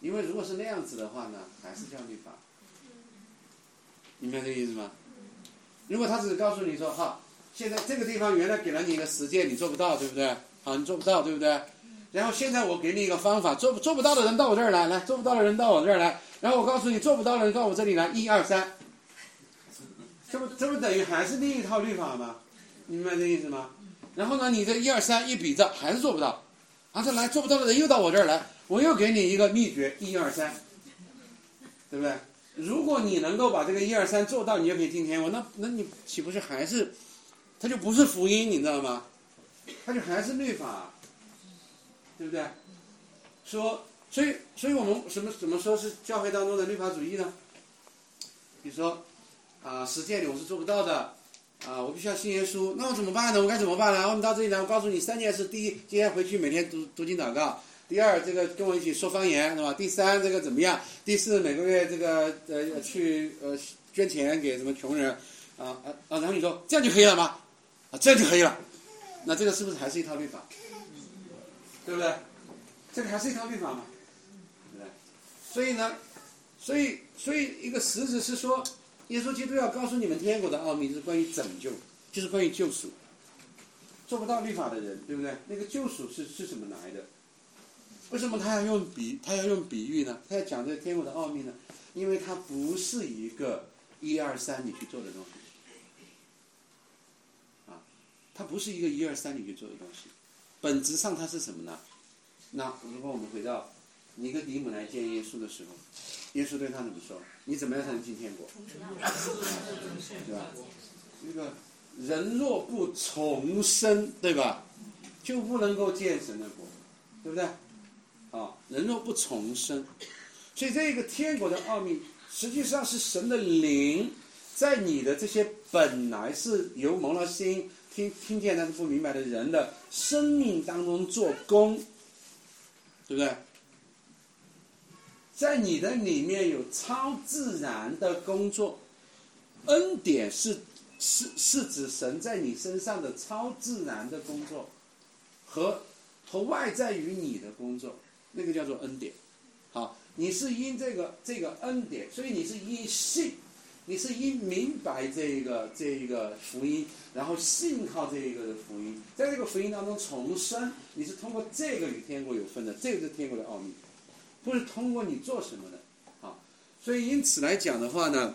因为如果是那样子的话呢，还是叫律法。明白这个意思吗？如果他只告诉你说哈，现在这个地方原来给了你一个实践，你做不到，对不对？好，你做不到，对不对？然后现在我给你一个方法，做做不到的人到我这儿来，来，做不到的人到我这儿来，然后我告诉你，做不到的人到我这里来，一二三，这不这不等于还是另一套律法吗？明白这意思吗？然后呢，你这一二三一比照，还是做不到，然后来做不到的人又到我这儿来，我又给你一个秘诀，一二三，对不对？如果你能够把这个一二三做到，你就可以进天国，那那你岂不是还是它就不是福音，你知道吗？它就还是律法，对不对？说，所以，所以我们什么怎么说是教会当中的律法主义呢？比如说，啊、呃，十件我是做不到的，啊、呃，我必须要信耶稣，那我怎么办呢？我该怎么办呢？我们到这里来，我告诉你三件事：第一，今天回去每天读读经祷告；第二，这个跟我一起说方言，是吧？第三，这个怎么样？第四，每个月这个呃去呃捐钱给什么穷人，啊啊啊！然后你说这样就可以了吗？啊，这样就可以了。那这个是不是还是一套律法？对不对？这个还是一套律法嘛，对不对？所以呢，所以所以一个实质是说，耶稣基督要告诉你们天国的奥秘，就是关于拯救，就是关于救赎。做不到律法的人，对不对？那个救赎是是怎么来的？为什么他要用比他要用比喻呢？他要讲这个天国的奥秘呢？因为它不是一个一二三你去做的东西，啊，它不是一个一二三你去做的东西，本质上它是什么呢？那如果我们回到尼哥底母来见耶稣的时候，耶稣对他怎么说？你怎么样才能进天国？对吧？那个人若不重生，对吧，就不能够见神的国，对不对？啊，人若不重生，所以这个天国的奥秘，实际上是神的灵在你的这些本来是由蒙了心听听见但是不明白的人的生命当中做工。对不对？在你的里面有超自然的工作，恩典是是是指神在你身上的超自然的工作，和和外在于你的工作，那个叫做恩典。好，你是因这个这个恩典，所以你是因信，你是因明白这个这个福音，然后信靠这个福音，在这个福音当中重生，你是通过这个与天国有分的，这个是天国的奥秘，不是通过你做什么的啊。所以因此来讲的话呢，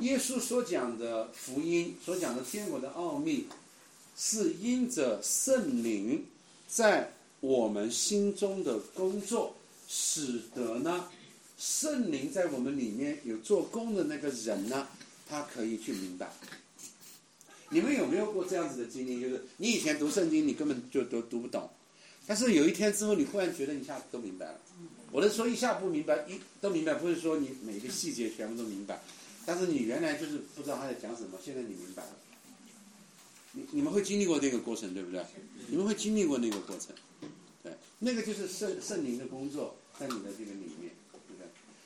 耶稣所讲的福音，所讲的天国的奥秘，是因着圣灵在我们心中的工作，使得呢，圣灵在我们里面有做工的那个人呢，他可以去明白。你们有没有过这样子的经历？就是你以前读圣经，你根本就都读不懂，但是有一天之后，你忽然觉得一下都明白了。我是说一下不明白，一都明白，不是说你每个细节全部都明白，但是你原来就是不知道他在讲什么，现在你明白了。你你们会经历过那个过程，对不对？你们会经历过那个过程，对，那个就是圣圣灵的工作在你的这个里面。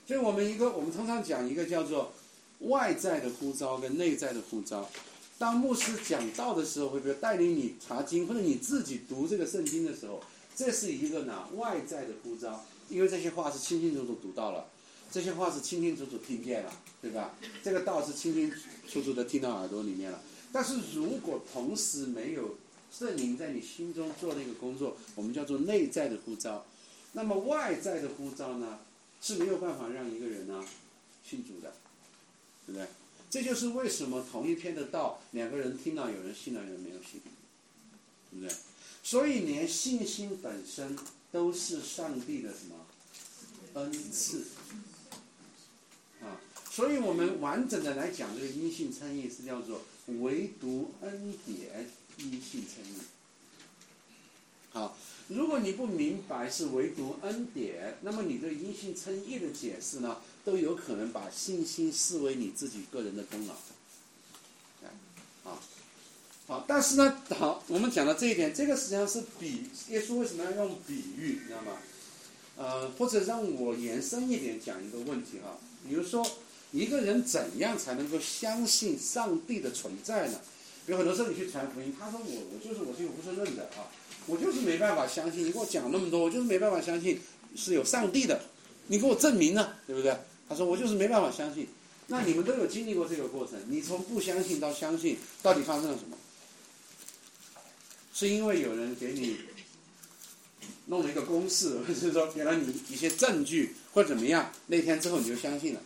所以我们一个，我们通常讲一个叫做外在的呼召跟内在的呼召。当牧师讲道的时候，会不会带领你查经，或者你自己读这个圣经的时候，这是一个呢外在的呼召，因为这些话是清清楚楚读到了，这些话是清清楚楚听见了，对吧？这个道是清清楚楚的听到耳朵里面了。但是如果同时没有圣灵在你心中做那个工作，我们叫做内在的呼召。那么外在的呼召呢？是没有办法让一个人呢、啊、信主的，对不对？这就是为什么同一篇的道，两个人听到有人信了，有人没有信，对不对？所以连信心本身都是上帝的什么恩赐啊！所以我们完整的来讲这个因信称义，是叫做唯独恩典因信称义。好，如果你不明白是唯独恩典，那么你对因信称义的解释呢，都有可能把信心视为你自己个人的功劳。啊，好，但是呢，好，我们讲到这一点，这个实际上是比耶稣为什么要用比喻，你知道吗？呃，或者让我延伸一点讲一个问题哈，比如说一个人怎样才能够相信上帝的存在呢？有很多时候你去传福音，他说我我就是我是无神论的啊。我就是没办法相信，你给我讲那么多，我就是没办法相信是有上帝的，你给我证明呢，对不对？他说我就是没办法相信。那你们都有经历过这个过程，你从不相信到相信，到底发生了什么？是因为有人给你弄了一个公式，或者是说给了你一些证据，或者怎么样，那天之后你就相信了，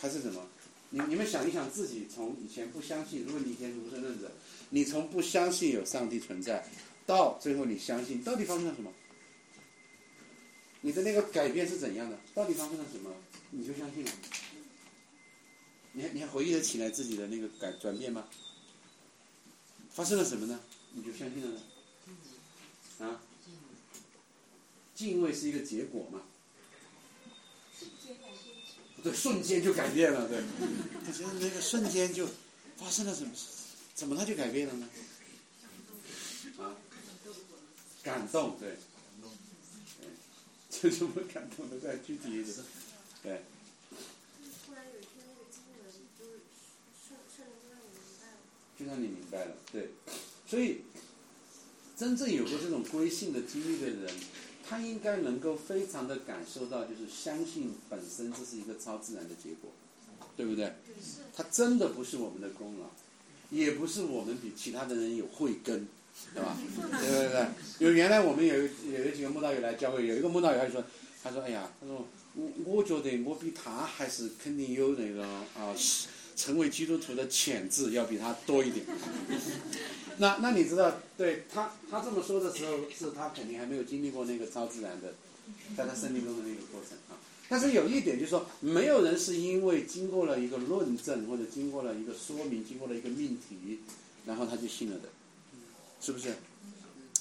还是什么？你你们想一想自己从以前不相信，如果你以前无神论者，你从不相信有上帝存在。到最后你相信，到底发生了什么？你的那个改变是怎样的？到底发生了什么？你就相信了。你还你还回忆得起来自己的那个改转变吗？发生了什么呢？你就相信了呢？啊？敬畏是一个结果嘛？对，瞬间就改变了，对。我觉得那个瞬间就发生了什么事？怎么他就改变了呢？啊？感动，对。这是我感动的，再具体一点，对。突然有一天，那个经文就是圣圣灵就让你明白了，就让你明白了，对。所以，真正有过这种归信的经历的人，他应该能够非常的感受到，就是相信本身这是一个超自然的结果，对不对？他真的不是我们的功劳，也不是我们比其他的人有慧根。对吧？对对对，有原来我们有有几个慕道友来教会，有一个慕道友他说，他说哎呀，他说我我觉得我比他还是肯定有那个啊、呃，成为基督徒的潜质要比他多一点。那那你知道，对他他这么说的时候，是他肯定还没有经历过那个超自然的，在他生命中的那个过程啊。但是有一点就是说，没有人是因为经过了一个论证或者经过了一个说明，经过了一个命题，然后他就信了的。是不是？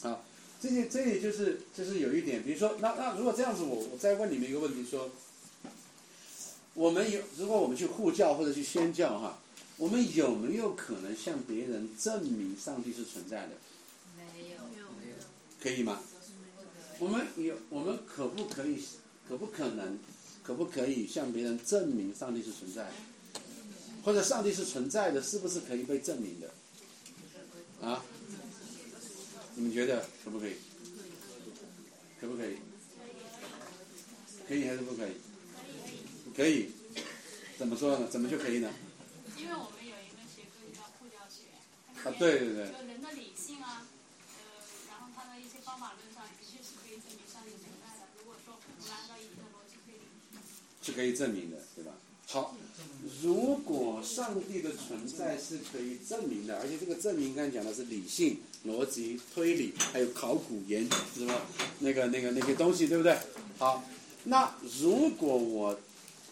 好，这些这里就是就是有一点，比如说，那那如果这样子我，我我再问你们一个问题，说，我们有如果我们去护教或者去宣教哈，我们有没有可能向别人证明上帝是存在的？没有，没有，可以吗？我们有，我们可不可以，可不可能，可不可以向别人证明上帝是存在的？或者上帝是存在的，是不是可以被证明的？啊？你们觉得可不可以？可不可以？可以还是不可以？可以。怎么说呢？怎么就可以呢？因为我们有一个学科叫护教学。啊，对对对。就人的理性啊，呃，然后他的一些方法论上的确是可以证明上帝存在的。如果说我们按照一定的逻辑推理，是可以证明的，对吧？好，如果上帝的存在是可以证明的，而且这个证明刚才讲的是理性、逻辑、推理，还有考古研究，什么那个那个那些东西，对不对？好，那如果我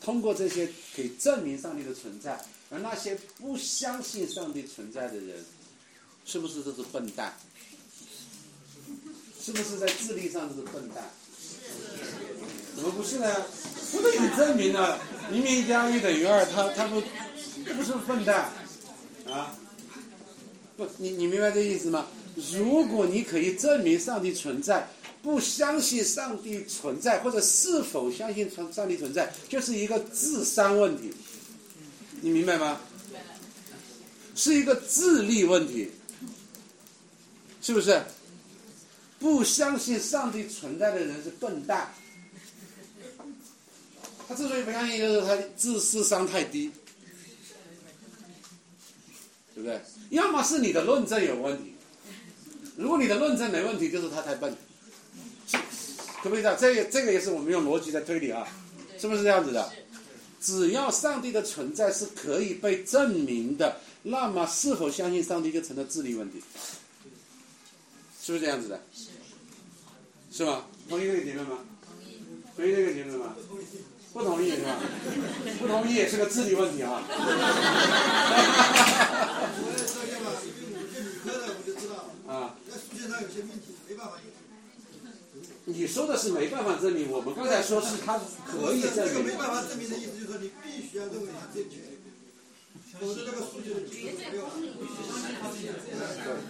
通过这些可以证明上帝的存在，而那些不相信上帝存在的人，是不是都是笨蛋？是不是在智力上都是笨蛋？怎么不是呢？我都有证明了，明明加一等于二，他他不不是笨蛋啊？不，你你明白这意思吗？如果你可以证明上帝存在，不相信上帝存在或者是否相信上帝存在，就是一个智商问题，你明白吗？是一个智力问题，是不是？不相信上帝存在的人是笨蛋。他之所以不相信，就是他智智商太低，对不对？要么是你的论证有问题，如果你的论证没问题，就是他太笨，可不可以这样？这个这个也是我们用逻辑在推理啊，是不是这样子的？只要上帝的存在是可以被证明的，那么是否相信上帝就成了智力问题，是不是这样子的？是吗？同意这个结论吗？同意这个结论吗？不同意是吧？不同意也是个智力问题啊。我也说一下吧，这理科的我就知道了啊。那数学上有些问题没办法证明。你说的是没办法证明，我们刚才说是它可以证明。这个没办法证明的意思就是说你必须要认为它正确，否则这个数据的结果没有。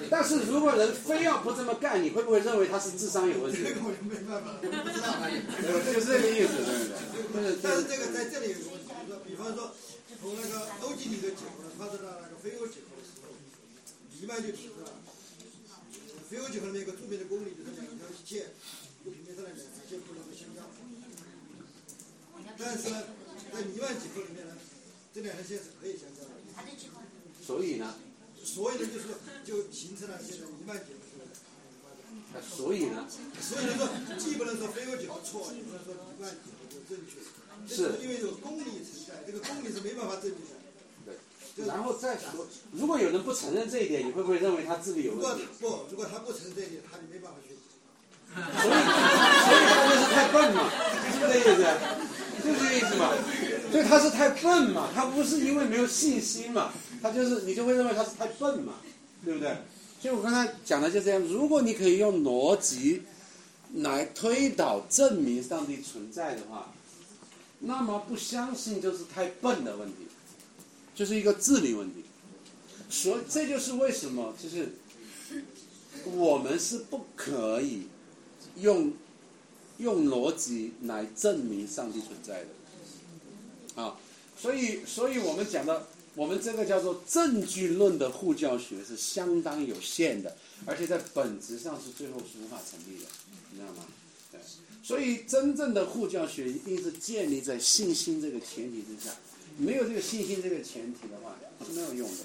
但是如果人非要不这么干，你会不会认为他是智商有问题？这个我就没办法，我不知道。对，就是这个意思，对不对？但是这个在这里有个问题，比方说从那个欧几里得解构他知道那个非欧解构的时候，黎曼就提出了非欧解构里面一个著名的公理，就是两条线，里面是两条线不能够相交。但是呢，在黎曼解构里面呢，这两条线是可以相交的。所以呢？所以呢，就是就形成了现在黎曼解构的。啊，所以呢？所以呢，说既不能说非欧解构错，也不能说黎曼解构正确。是因为有公理存在，这个公理是没办法证明的。对。然后再说，如果有人不承认这一点，你会不会认为他智力有问题？不，不，如果他不承认这一点，他就没办法学习。所以，所以他就是太笨嘛，是不是这意思？就是这意思嘛。所以他是太笨嘛，他不是因为没有信心嘛，他就是你就会认为他是太笨嘛，对不对？就我刚才讲的就这样，如果你可以用逻辑来推导证明上帝存在的话，那么不相信就是太笨的问题，就是一个智力问题。所以这就是为什么就是我们是不可以用用逻辑来证明上帝存在的啊，所以所以我们讲的我们这个叫做证据论的护教学是相当有限的，而且在本质上是最后是无法成立的，你知道吗？对，所以真正的护教学一定是建立在信心这个前提之下，没有这个信心这个前提的话是没有用的。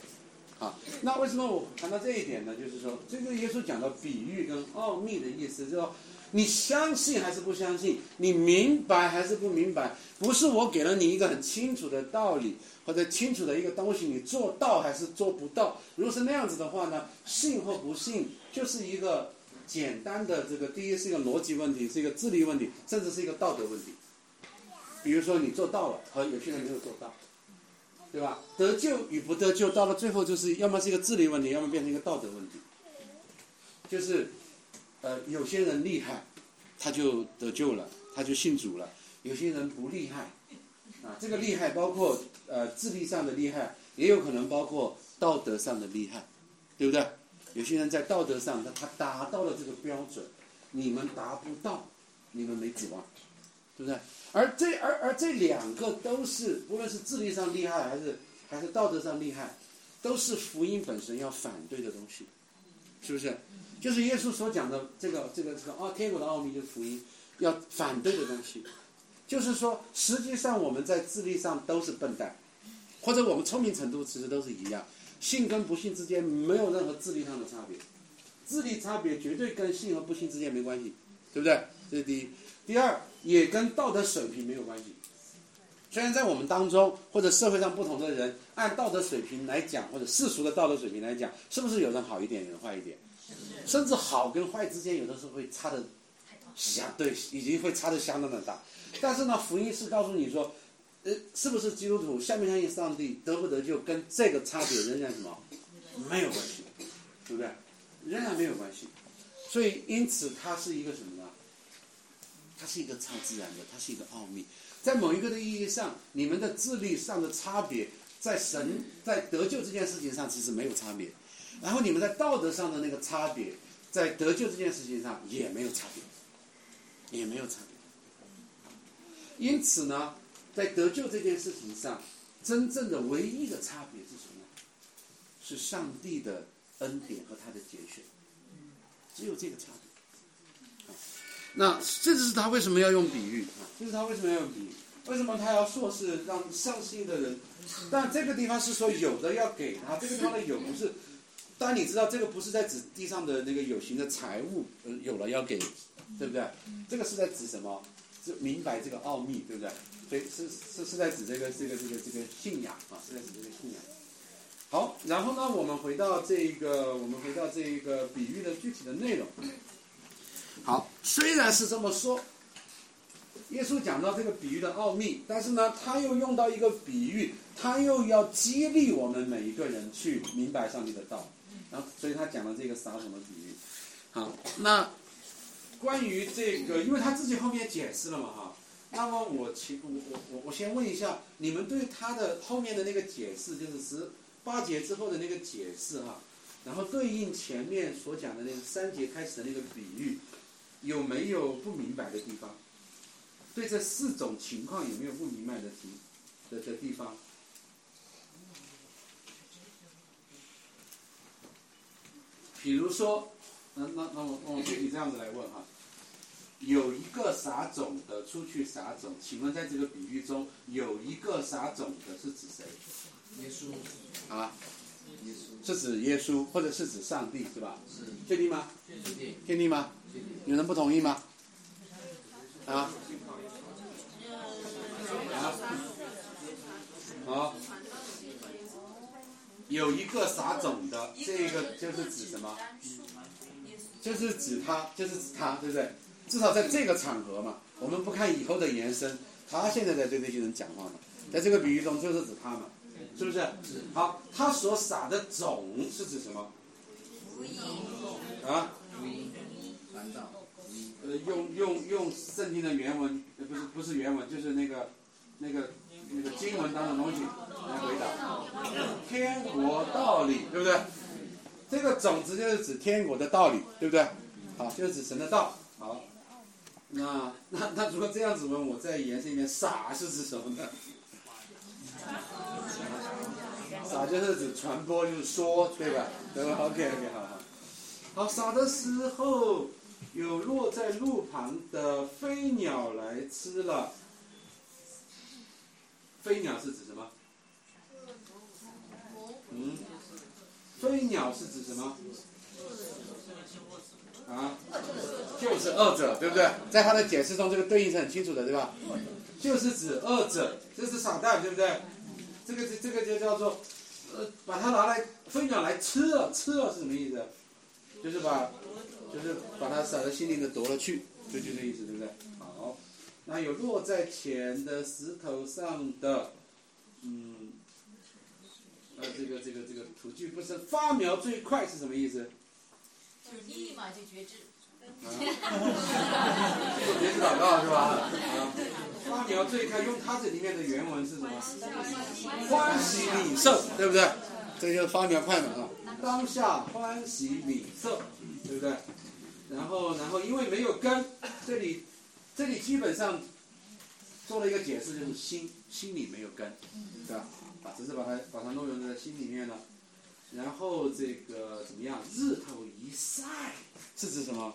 啊，那为什么我谈到这一点呢？就是说，这个耶稣讲到比喻跟奥秘的意思，就是说，你相信还是不相信，你明白还是不明白，不是我给了你一个很清楚的道理或者清楚的一个东西，你做到还是做不到？如果是那样子的话呢，信或不信就是一个简单的这个，第一是一个逻辑问题，是一个智力问题，甚至是一个道德问题。比如说你做到了，和有些人没有做到。对吧？得救与不得救，到了最后就是要么是一个智力问题，要么变成一个道德问题。就是，呃，有些人厉害，他就得救了，他就信主了；有些人不厉害，啊，这个厉害包括呃智力上的厉害，也有可能包括道德上的厉害，对不对？有些人在道德上，他达到了这个标准，你们达不到，你们没指望，对不对？而这而而这两个都是，无论是智力上厉害还是还是道德上厉害，都是福音本身要反对的东西，是不是？就是耶稣所讲的这个这个这个哦，天国的奥秘就是福音要反对的东西。就是说，实际上我们在智力上都是笨蛋，或者我们聪明程度其实都是一样，信跟不信之间没有任何智力上的差别，智力差别绝对跟信和不信之间没关系，对不对？这是第一。第二，也跟道德水平没有关系。虽然在我们当中或者社会上不同的人，按道德水平来讲，或者世俗的道德水平来讲，是不是有人好一点，有人坏一点？甚至好跟坏之间有的时候会差的相对，已经会差的相当的大。但是呢，福音是告诉你说，呃，是不是基督徒，相不相信上帝，得不得救，跟这个差别仍然什么没有关系，对不对？仍然没有关系。所以，因此它是一个什么呢？它是一个超自然的，它是一个奥秘。在某一个的意义上，你们的智力上的差别，在神在得救这件事情上其实没有差别，然后你们在道德上的那个差别，在得救这件事情上也没有差别，也没有差别。因此呢，在得救这件事情上，真正的唯一的差别是什么？是上帝的恩典和他的拣选，只有这个差别。那这就是他为什么要用比喻啊，这是他为什么要用比喻，为什么他要说是让相信的人，但这个地方是说有的要给他，这个地方的有不是，当你知道这个不是在指地上的那个有形的财物，有了要给，对不对？这个是在指什么？就明白这个奥秘，对不对？所以是是是在指这个这个这个这个信仰啊，是在指这个信仰。好，然后呢，我们回到这个我们回到这个比喻的具体的内容。好，虽然是这么说，耶稣讲到这个比喻的奥秘，但是呢，他又用到一个比喻，他又要激励我们每一个人去明白上帝的道，然后，所以他讲了这个撒种的比喻。好，那关于这个，因为他自己后面解释了嘛，哈，那么我请我我我先问一下，你们对他的后面的那个解释，就是十八节之后的那个解释哈，然后对应前面所讲的那个三节开始的那个比喻。有没有不明白的地方？对这四种情况有没有不明白的题的的地方？比如说，那那那我我可以这样子来问哈，有一个撒种的出去撒种，请问在这个比喻中，有一个撒种的是指谁？耶稣啊。是指耶稣，或者是指上帝，是吧？是确定吗？确定，确定吗？有人不同意吗？啊？啊？好，有一个撒种的，这个就是指什么？就是指他，就是指他，对不对？至少在这个场合嘛，我们不看以后的延伸，他现在在对那些人讲话嘛，在这个比喻中就是指他嘛。是不是？好，他所撒的种是指什么？啊，如一，难道？呃，用用用圣经的原文，不是不是原文，就是那个那个那个经文当中的东西来回答。天国道理，对不对？这个种子就是指天国的道理，对不对？好，就是指神的道。好，那那那如果这样子问，我再延伸一遍，撒是指什么呢？撒就是指传播，就是说，对吧？对吧 ？OK OK， 好好。好，撒的时候，有落在路旁的飞鸟来吃了。飞鸟是指什么？嗯，飞鸟是指什么？啊，就是恶者，对不对？在他的解释中，这个对应是很清楚的，对吧？就是指恶者，这是撒旦，对不对？这个这个就叫做，呃，把它拿来飞鸟来吃了，吃了是什么意思？就是把，就是把它撒在心里的夺了去，就就这意思，对不对？好，那有落在钱的石头上的，嗯，呃，这个这个这个土具不深，发苗最快是什么意思？就立马就绝志。啊，做绝志祷告是吧？啊，发苗最快，用它这里面的原文是什么？欢喜领受，对不对？这就是发苗快嘛啊。当下欢喜领受，对不对？然后，然后因为没有根，这里，这里基本上做了一个解释，就是心心里没有根，对吧？啊，只是把它把它弄用在心里面了。然后这个怎么样？日头一晒是指什么？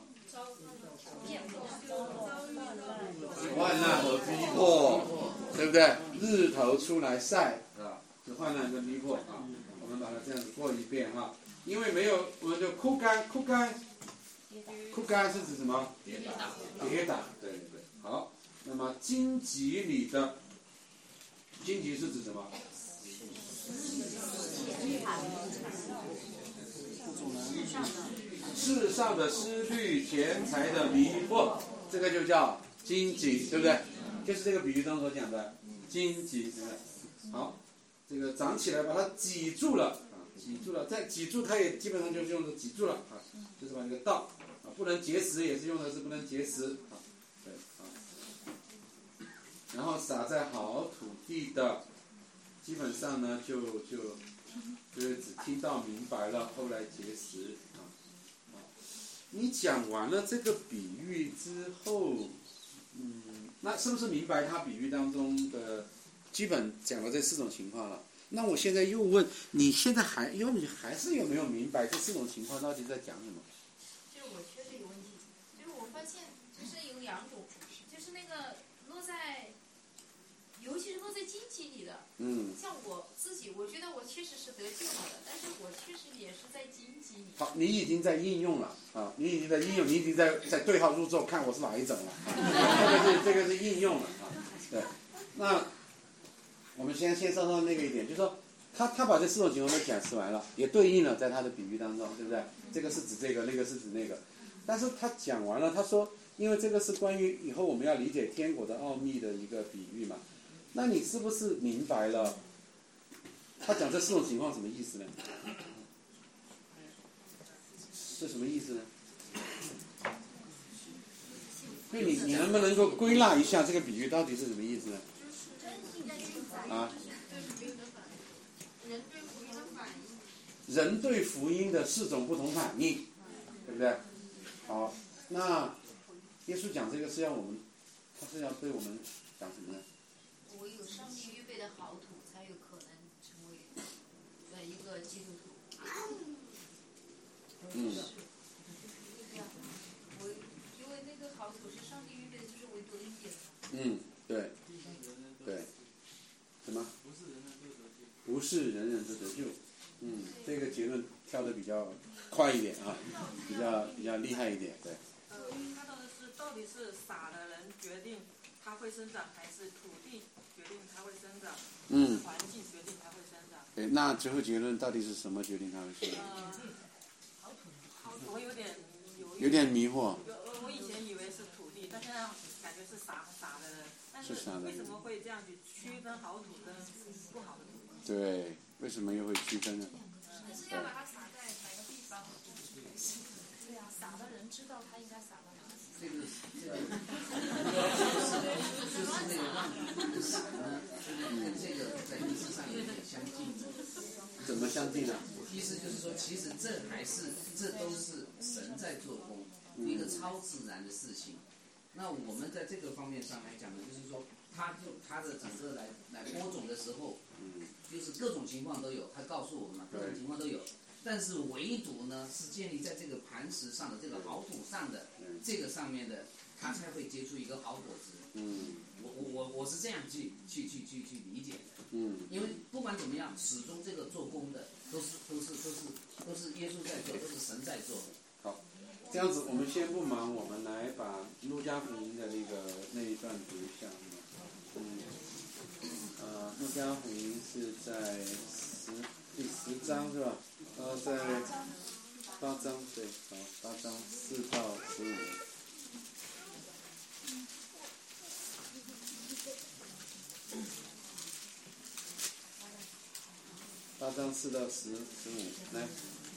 患难和逼迫，对不对？日头出来晒啊，是患难跟逼迫啊。我们把它这样子过一遍哈，因为没有，我们就枯干，枯干，枯干是指什么？跌打，跌打，对对对。好，那么荆棘里的，荆棘是指什么？世上的思虑，钱财的迷惑，这个就叫荆棘，对不对？就是这个比喻中所讲的荆棘，对不对？好。这个长起来，把它挤住了啊，挤住了，再挤住，它也基本上就是用的挤住了啊，就是把这个道啊，不能结实也是用的是不能结实啊，对啊。然后撒在好土地的，基本上呢就就就是只听到明白了，后来结实啊。你讲完了这个比喻之后，嗯，那是不是明白它比喻当中的？基本讲了这四种情况了，那我现在又问你，现在还要你还是有没有明白这四种情况到底在讲什么？就是我确实有问题，就是我发现就是有两种，就是那个落在，尤其是落在荆棘里的，嗯，像我自己，我觉得我确实是得救了的，但是我确实也是在荆棘里。好，你已经在应用了啊，你已经在应用，你已经在在对号入座，看我是哪一种了，这个是这个是应用了啊，对，那。我们先先说到那个一点，就是说他他把这四种情况都解释完了，也对应了在他的比喻当中，对不对？这个是指这个，那个是指那个，但是他讲完了，他说，因为这个是关于以后我们要理解天国的奥秘的一个比喻嘛，那你是不是明白了？他讲这四种情况什么意思呢？是什么意思呢？对，你你能不能够归纳一下这个比喻到底是什么意思呢？啊，人对福音的四种不同反应，对不对？好，那耶稣讲这个是要我们，他是要对我们讲什么呢？我有上帝预备的好土，才有可能成为呃一个基督徒。嗯。我因为那个好土是上帝预备的，就是唯独一点。嗯，对，对。什么？不是人人都得救。嗯，这个结论跳得比较快一点啊，比较比较厉害一点，对。呃，我看到的是，到底是撒的人决定它会生长，还是土地决定它会生长？嗯。环境决定它会生长。对，那最后结论到底是什么决定它会生长？呃，好土，好土，我有点有有点迷惑。我以前以为是土地，但现在感觉是撒撒的人。是为什么会这样去区分好土跟不好的土？对，为什么又会区分呢？是要把它撒在哪个地方？撒的人知道他应该撒到哪里。这个这个就是那个让你的撒呢，跟这个在意识上有点相近。怎么相近呢？意思就是说，其实这还是这都是神在做工，嗯、一个超自然的事情。那我们在这个方面上来讲呢，就是说，他就他的整个来来播种的时候，嗯，就是各种情况都有，他告诉我们嘛，各种情况都有。但是唯独呢，是建立在这个磐石上的、这个好土上的、这个上面的，它才会结出一个好果子。嗯，我我我我是这样去去去去去理解的。嗯，因为不管怎么样，始终这个做工的都是都是都是都是耶稣在做，都是神在做。好，这样子我们先不忙，我们来把路加福音的那个那一段读一下。嗯，呃，路加福音是在十第十章是吧？呃，在八章对，好，八章四到十五。八章四到十十五，来，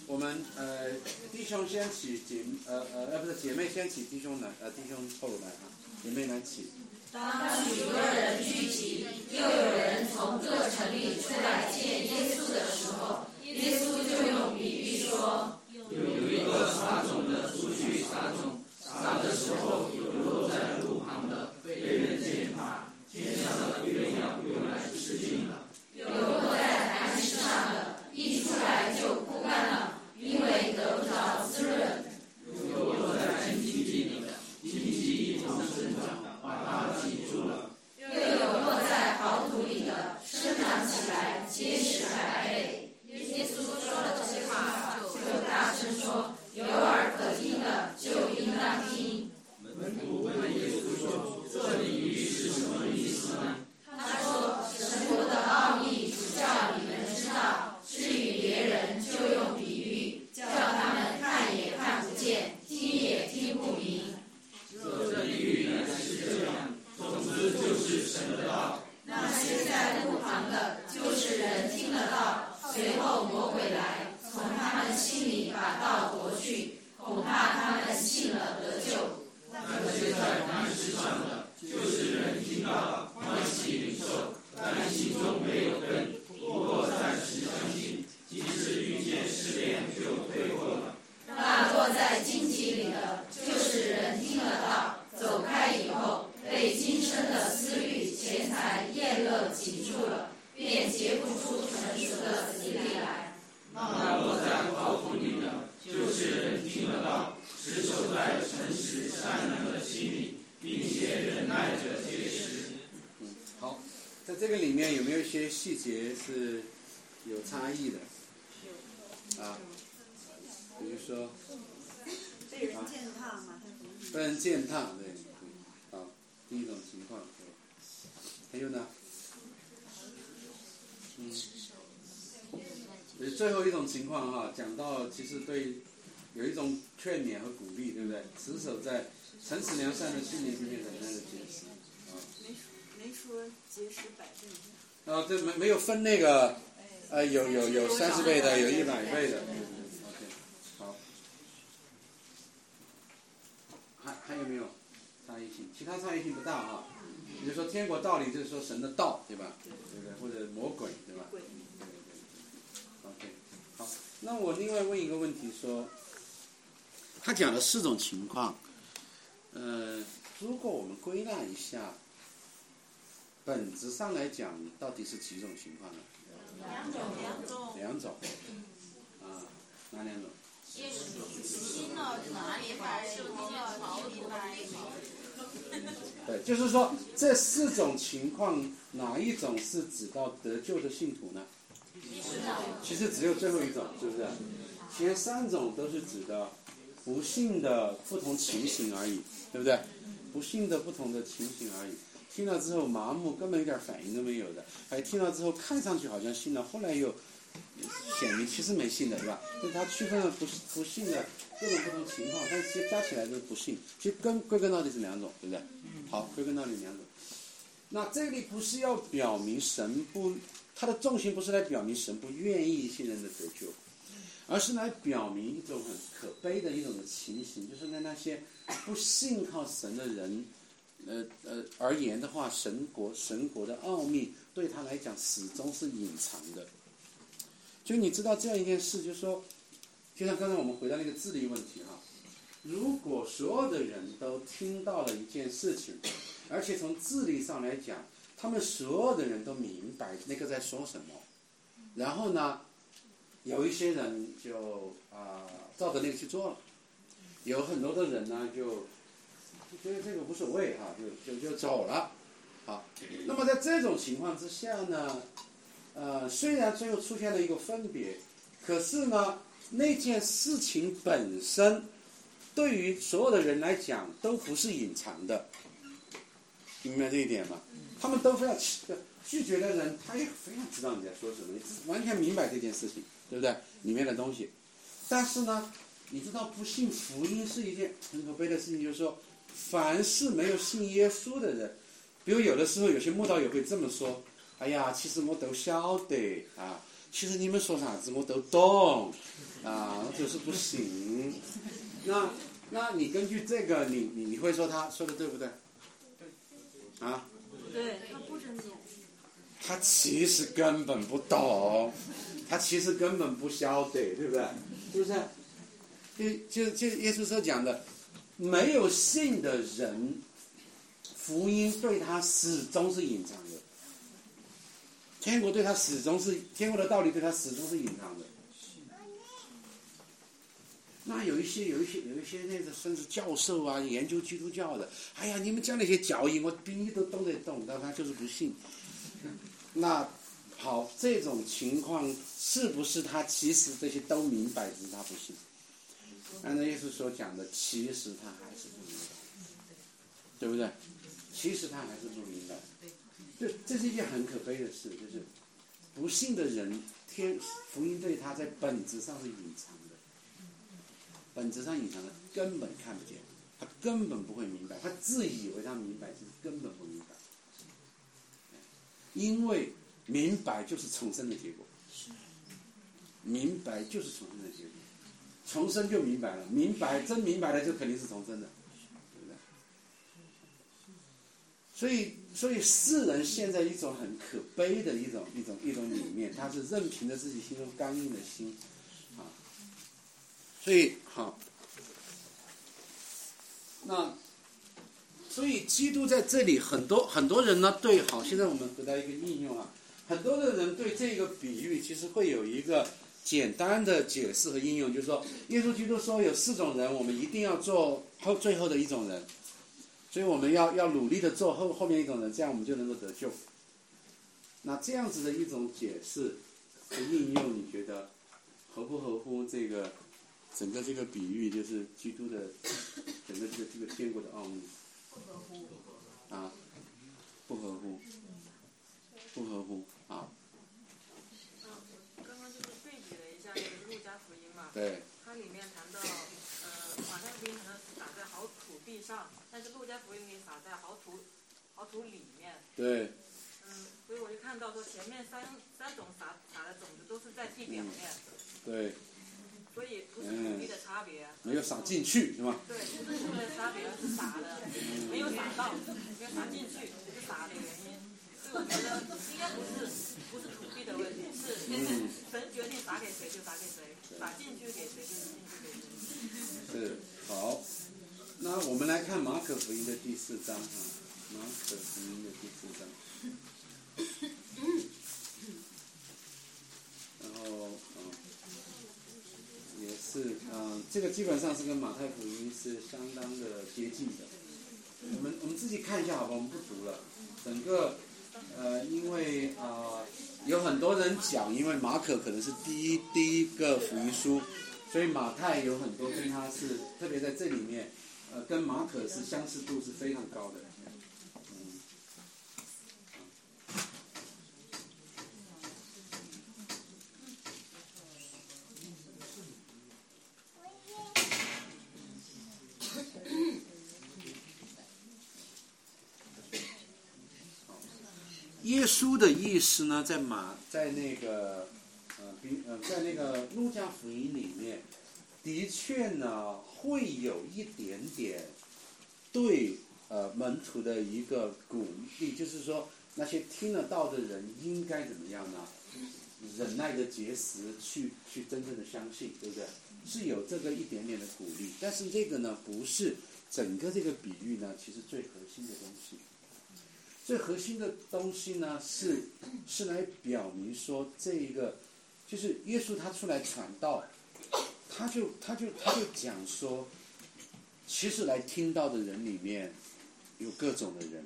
我们呃弟兄先起姐呃呃不是姐妹先起弟兄来呃弟兄后来啊，姐妹来起。当许多人聚集，又有人从各城里出来见耶稣的时候，耶稣就用比喻说：“有一个撒种的出去撒种，撒的时候有落在路旁的，被人践踏；天上的飞鸟用来吃尽了；有落在磐石上的，一出来就枯干了，因为得不到滋润；有落在荆棘地的，荆棘一同生长，把它挤住了；又有落在好土里的，生长起来，结实百倍。”耶稣说了这些话，就大声说：“有耳可听的，就应当听。”门徒问耶稣说：“这比喻是什么意思呢？”他说：“神国的奥义只叫你们知道，至于别人就用比喻，叫他们看也看不见，听也听不明。”这比喻原来是这样，总之就是神的道。那些在路旁的，就是人听得到。随后魔鬼来，从他们心里把道夺去，恐怕他们信了得救。那些在磐石上的，就是人听到了，欢喜领受，但心中没有根，不过暂时相信，即使遇见试炼就退后了。那落在荆棘里的，就是人听了道，走开以后，被今生的思虑、钱财、厌乐挤住了。便结不出成熟的子粒来。那落在好土里的，就是人听得到，持守在诚实善良的心里，并且忍耐着结实。嗯，好，在这个里面有没有一些细节是有差异的？啊，比如说，被人践踏嘛，被人践踏，对，对，好，第一种情况，还有呢？嗯，最后一种情况哈、啊，讲到其实对有一种劝勉和鼓励，对不对？持守在诚实良善的信念里面的那个结实啊，没没说结实百倍啊，对，没没有分那个，呃，有有有三十倍的，有一百倍的。OK， 好，还还有没有差异性？其他差异性不大啊。比如说天国道理，就是说神的道，对吧？对不对？或者魔鬼，对吧？对对对。OK， 好。那我另外问一个问题说，说他讲了四种情况，呃，如果我们归纳一下，本质上来讲，到底是几种情况呢？两种，两种。两种。啊，哪两种？心了哪里来？是毛里来？对，就是说这四种情况，哪一种是指到得救的信徒呢？其实只有最后一种，是不是？前三种都是指的不幸的不同情形而已，对不对？不幸的不同的情形而已。听到之后麻木，根本一点反应都没有的；还听到之后看上去好像信了，后来又显明其实没信的，是吧？所以它区分了不不幸的各种不同情况，但是其实加起来都是不幸。其实根归根到底是两种，对不对？好，归根到底两种。那这里不是要表明神不，它的重心不是来表明神不愿意信人的得救，而是来表明一种很可悲的一种的情形，就是在那些不信靠神的人，呃呃而言的话，神国神国的奥秘对他来讲始终是隐藏的。就你知道这样一件事，就是说，就像刚才我们回到那个智力问题哈，如果所有的人都听到了一件事情，而且从智力上来讲，他们所有的人都明白那个在说什么，然后呢？有一些人就啊、呃、照着那个去做了，有很多的人呢就就觉得这个无所谓哈、啊，就就就走了，好。那么在这种情况之下呢，呃，虽然最后出现了一个分别，可是呢，那件事情本身对于所有的人来讲都不是隐藏的，明白这一点吗？他们都非常拒绝的人，他也非常知道你在说什么，你完全明白这件事情。对不对？里面的东西，但是呢，你知道不信福音是一件很可悲的事情，就是说，凡是没有信耶稣的人，比如有的时候有些慕道友会这么说：“哎呀，其实我都晓得啊，其实你们说啥子我都懂啊，我就是不行。那”那那你根据这个，你你你会说他说的对不对？啊？对，他不知道。他其实根本不懂。他其实根本不晓得，对不对？是不是？就就就耶稣所讲的，没有信的人，福音对他始终是隐藏的，天国对他始终是天国的道理对他始终是隐藏的。那有一些有一些有一些那个甚至教授啊，研究基督教的，哎呀，你们讲那些教义，我比你都懂得懂，但他就是不信。那。好，这种情况是不是他其实这些都明白，只是他不信？按照耶稣所讲的，其实他还是不明白，对不对？其实他还是不明白，对，这是一件很可悲的事，就是不信的人，天福音对他在本质上是隐藏的，本质上隐藏的，根本看不见，他根本不会明白，他自以为他明白，其实根本不明白，因为。明白就是重生的结果，明白就是重生的结果，重生就明白了，明白真明白了就肯定是重生的，对不对？所以，所以世人现在一种很可悲的一种一种一种理念，他是任凭着自己心中刚硬的心，啊，所以好，那。所以基督在这里很多很多人呢，对，好，现在我们回到一个应用啊，很多的人对这个比喻其实会有一个简单的解释和应用，就是说，耶稣基督说有四种人，我们一定要做后最后的一种人，所以我们要要努力的做后后面一种人，这样我们就能够得救。那这样子的一种解释和应用，你觉得合不合乎这个整个这个比喻，就是基督的整个这个这个天国的奥秘？不合乎啊，不合乎，不合乎啊。嗯，刚刚就是对比了一下那个《路加福音》嘛，对，它里面谈到，呃，马太福音谈到撒在好土地上，但是《路加福音》里撒在好土好土里面。对。嗯，所以我就看到说前面三三种撒撒的种子都是在地表面。嗯、对。所以不是土地的差别，嗯、没有撒进去是吗？对，不是土地的差别，是撒的，没有撒到，没有撒进去，是撒的原因。所以我觉得应该不是不是土地的问题，是神决定撒给谁就撒给谁，撒进去给谁就撒进去给谁。是，好，那我们来看马可福音的第四章啊，马可福音的第四章，然后啊。哦也是，嗯，这个基本上是跟马太福音是相当的接近的。我们我们自己看一下好吧，我们不读了。整个，呃，因为啊、呃，有很多人讲，因为马可可能是第一第一个福音书，所以马太有很多跟他是，特别在这里面，呃，跟马可是相似度是非常高的。耶稣的意思呢，在马在那个呃，比呃，在那个路加福音里面，的确呢会有一点点对呃门徒的一个鼓励，就是说那些听得到的人应该怎么样呢？忍耐的结实，去去真正的相信，对不对？是有这个一点点的鼓励，但是这个呢不是整个这个比喻呢，其实最核心的东西。最核心的东西呢是是来表明说，这一个就是耶稣他出来传道，他就他就他就讲说，其实来听到的人里面有各种的人。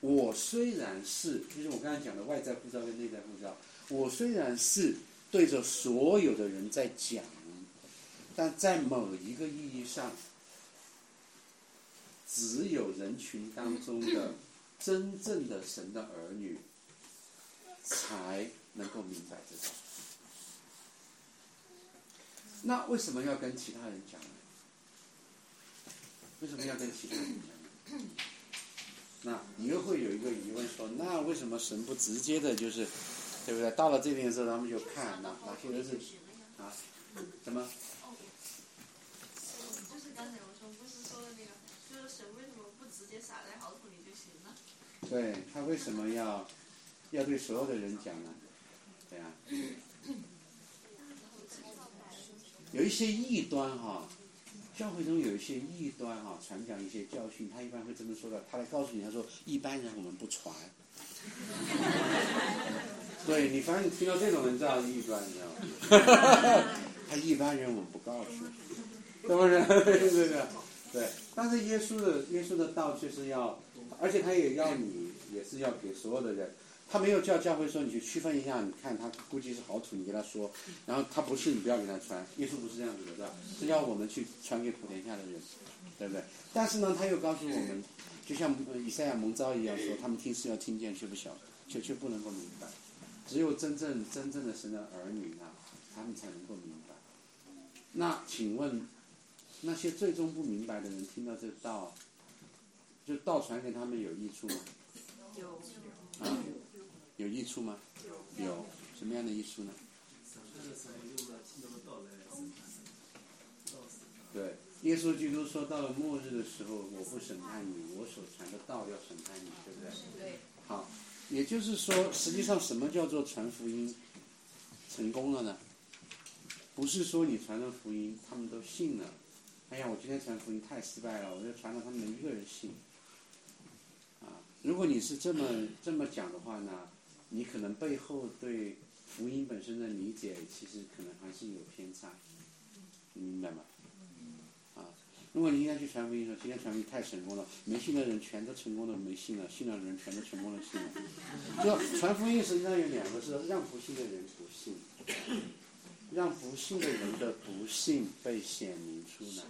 我虽然是，就是我刚才讲的外在呼召跟内在呼召，我虽然是对着所有的人在讲，但在某一个意义上，只有人群当中的真正的神的儿女才能够明白这个。那为什么要跟其他人讲呢？为什么要跟其他人讲呢？那你又会有一个疑问说，那为什么神不直接的，就是对不对？到了这边的时候，他们就看哪哪些人是啊什么？哦，就是刚才我说不是说的那个，就是神为什么不直接撒在好土里就行了？对，他为什么要要对所有的人讲呢？对啊，有一些异端哈、哦。教会中有一些异端哈、啊，传讲一些教训，他一般会这么说的。他来告诉你，他说一般人我们不传。对，你反正听到这种人，知道是异端，你知道吗？他一般人我们不告诉，是不是？对对对。对，但是耶稣的耶稣的道却是要，而且他也要你，也是要给所有的人。他没有叫教会说你去区分一下，你看他估计是好土，你给他说，然后他不是你不要给他传。耶稣不是这样子的，是吧？是要我们去传给普天下的人，对不对？但是呢，他又告诉我们，就像以赛亚蒙召一样说，他们听是要听见，却不晓，却却不能够明白。只有真正真正的神的儿女呢，他们才能够明白。那请问，那些最终不明白的人听到这道，就道传给他们有益处吗？有啊。有益处吗？有，什么样的益处呢？对，耶稣基督说，到了末日的时候，我不审判你，我所传的道要审判你，对不对？对。好，也就是说，实际上什么叫做传福音成功了呢？不是说你传了福音，他们都信了。哎呀，我今天传福音太失败了，我就传了，他们没一个人信。啊，如果你是这么这么讲的话呢？你可能背后对福音本身的理解，其实可能还是有偏差，你明白吗？啊，如果你应该去传福音说，今天传福音太成功了，没信的人全都成功了，没信了；信的人全都成功了，信了。就传福音实际上有两个是让不信的人不信，让不信的人的不信被显明出来，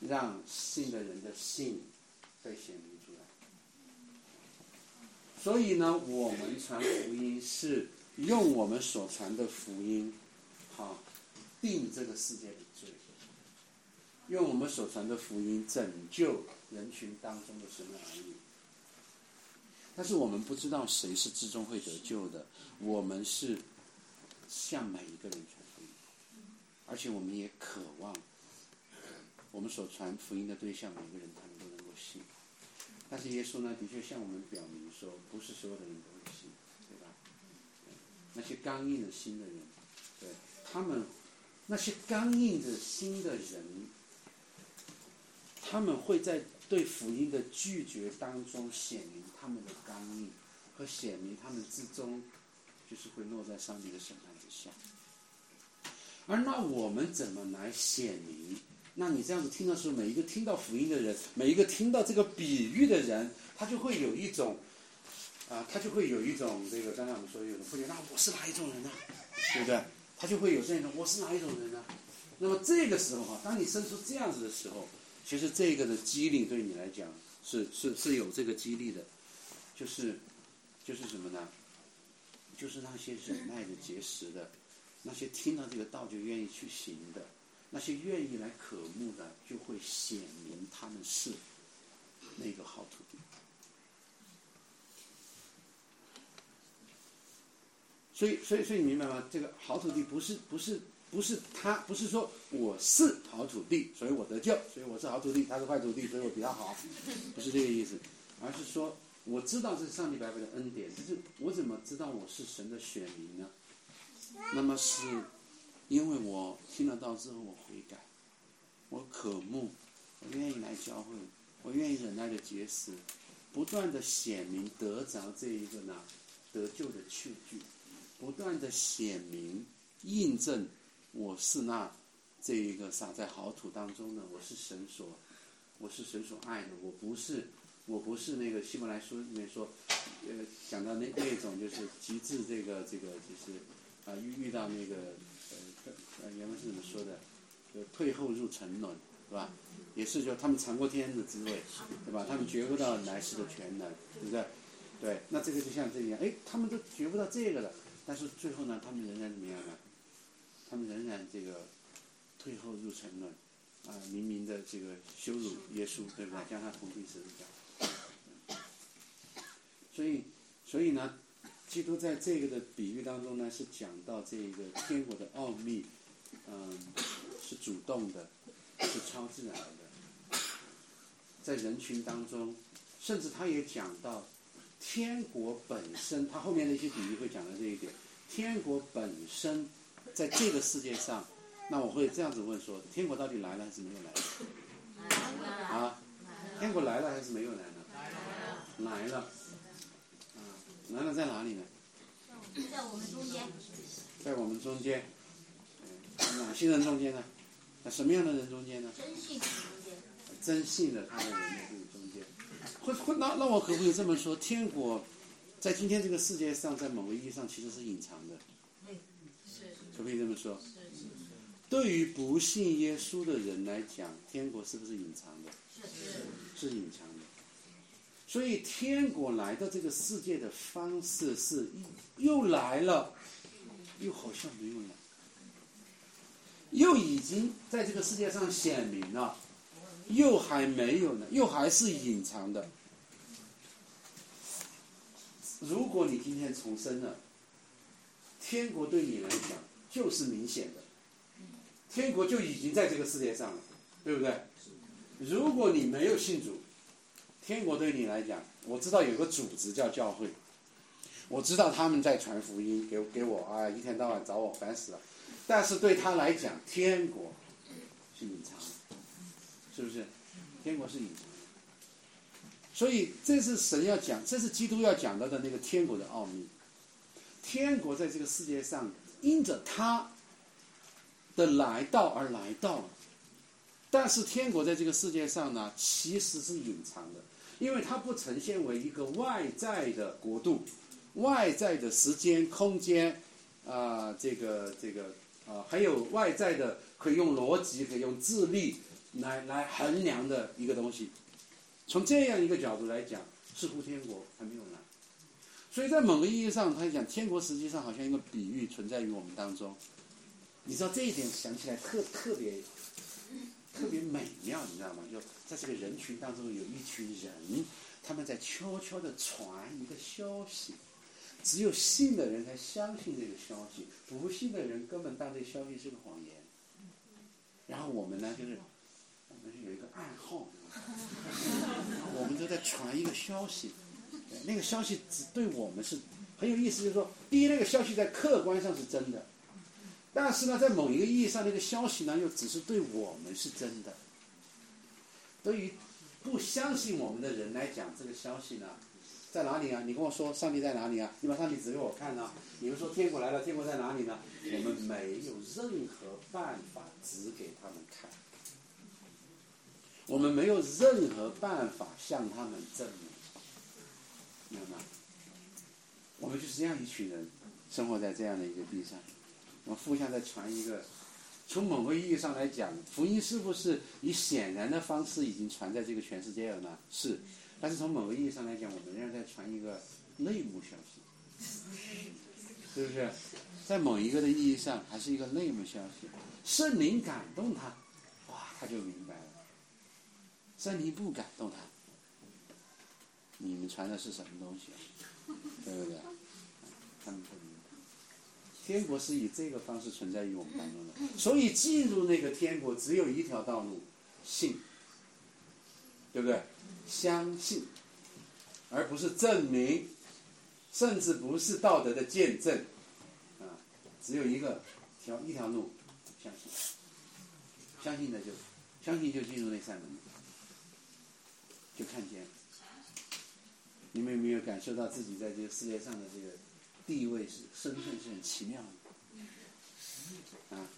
让信的人的信被显明。所以呢，我们传福音是用我们所传的福音，好定这个世界的罪，用我们所传的福音拯救人群当中的神的儿女。但是我们不知道谁是至终会得救的，我们是向每一个人传福音，而且我们也渴望我们所传福音的对象每个人他们都能够信。但是耶稣呢，的确向我们表明说，不是所有的人都会信，对吧？对，那些刚硬的心的人，对他们，那些刚硬的心的人，他们会在对福音的拒绝当中显明他们的刚硬，和显明他们之中就是会落在上帝的审判之下。而那我们怎么来显明？那你这样子听的时候，每一个听到福音的人，每一个听到这个比喻的人，他就会有一种，啊、呃，他就会有一种这个，刚才我们说有人会觉得，那我是哪一种人呢、啊？对不对？他就会有这样一种，我是哪一种人呢、啊？那么这个时候啊，当你生出这样子的时候，其实这个的激励对你来讲是是是有这个激励的，就是就是什么呢？就是那些忍耐的、结实的，那些听到这个道就愿意去行的。那些愿意来渴慕的，就会显明他们是那个好土地。所以所以所以你明白吗？这个好土地不是不是不是他不是说我是好土地，所以我得救，所以我是好土地，他是坏土地，所以我比他好，不是这个意思，而是说我知道这是上帝白白的恩典，但是我怎么知道我是神的选民呢？那么是因为我听得到之后我悔改，我渴慕，我愿意来教会，我愿意忍耐的节食，不断的显明得着这一个呢得救的确据，不断的显明印证我是那这一个撒在好土当中的，我是神所我是神所爱的，我不是我不是那个希伯来书里面说，呃，讲到那那种就是极致这个这个就是啊、呃、遇遇到那个呃呃原文是怎么说的，就退后入沉沦，是吧？也是就他们尝过天的滋味，对吧？他们觉悟到来世的全能，对不对？对，那这个就像这样，哎，他们都觉悟到这个了，但是最后呢，他们仍然怎么样呢？他们仍然这个退后入沉沦，啊、呃，明明的这个羞辱耶稣，对不对？将他同钉十字架。所以，所以呢，基督在这个的比喻当中呢，是讲到这个天国的奥秘，嗯，是主动的，是超自然的，在人群当中，甚至他也讲到天国本身，他后面的一些比喻会讲到这一点。天国本身在这个世界上，那我会这样子问说：天国到底来了还是没有来？啊，天国来了还是没有来呢？来了。来了在哪里呢？在我们中间，在我们中间，嗯、哪些人中间呢？那什么样的人中间呢？真信的中间，真信的他的人的中间。会会那那我可不可以这么说？天国在今天这个世界上，在某个意义上其实是隐藏的。嗯，是。可不可以这么说？是。对于不信耶稣的人来讲，天国是不是隐藏的？是。是隐藏的。所以天国来到这个世界的方式是又来了又好像没有来，又已经在这个世界上显明了又还没有呢，又还是隐藏的。如果你今天重生了，天国对你来讲就是明显的，天国就已经在这个世界上了，对不对？如果你没有信主，天国对你来讲，我知道有个组织叫教会，我知道他们在传福音给给我啊，一天到晚找我烦死了。但是对他来讲，天国是隐藏的，是不是？天国是隐藏的，所以这是神要讲，这是基督要讲到的那个天国的奥秘。天国在这个世界上，因着他的来到而来到，但是天国在这个世界上呢，其实是隐藏的。因为它不呈现为一个外在的国度，外在的时间、空间，啊、呃，这个、这个，啊、呃，还有外在的可以用逻辑、可以用智力来来衡量的一个东西。从这样一个角度来讲，似乎天国还没有来。所以在某个意义上，他讲天国实际上好像一个比喻存在于我们当中。你知道这一点想起来特特别特别美妙，你知道吗？就在这个人群当中，有一群人，他们在悄悄地传一个消息，只有信的人才相信这个消息，不信的人根本当这个消息是个谎言。然后我们呢，就是我们有一个暗号，我们都在传一个消息，那个消息只对我们是很有意思，就是说，第一，那个消息在客观上是真的。但是呢，在某一个意义上，那个消息呢，又只是对我们是真的。对于不相信我们的人来讲，这个消息呢，在哪里啊？你跟我说上帝在哪里啊？你把上帝指给我看啊！你们说天国来了，天国在哪里呢？我们没有任何办法指给他们看，我们没有任何办法向他们证明，明白吗？我们就是这样一群人，生活在这样的一个地上。我们互相在传一个，从某个意义上来讲，福音是不是以显然的方式已经传在这个全世界了呢？是，但是从某个意义上来讲，我们仍然在传一个内幕消息，是不是？在某一个的意义上，还是一个内幕消息。圣灵感动他，哇，他就明白了；圣灵不感动他，你们传的是什么东西啊？对不对？他们不明白。天国是以这个方式存在于我们当中的。所以进入那个天国只有一条道路，信，对不对？相信，而不是证明，甚至不是道德的见证啊，只有一个条一条路，相信，相信的就相信就进入那扇门，就看见。你们有没有感受到自己在这个世界上的这个地位是身份是很奇妙的啊？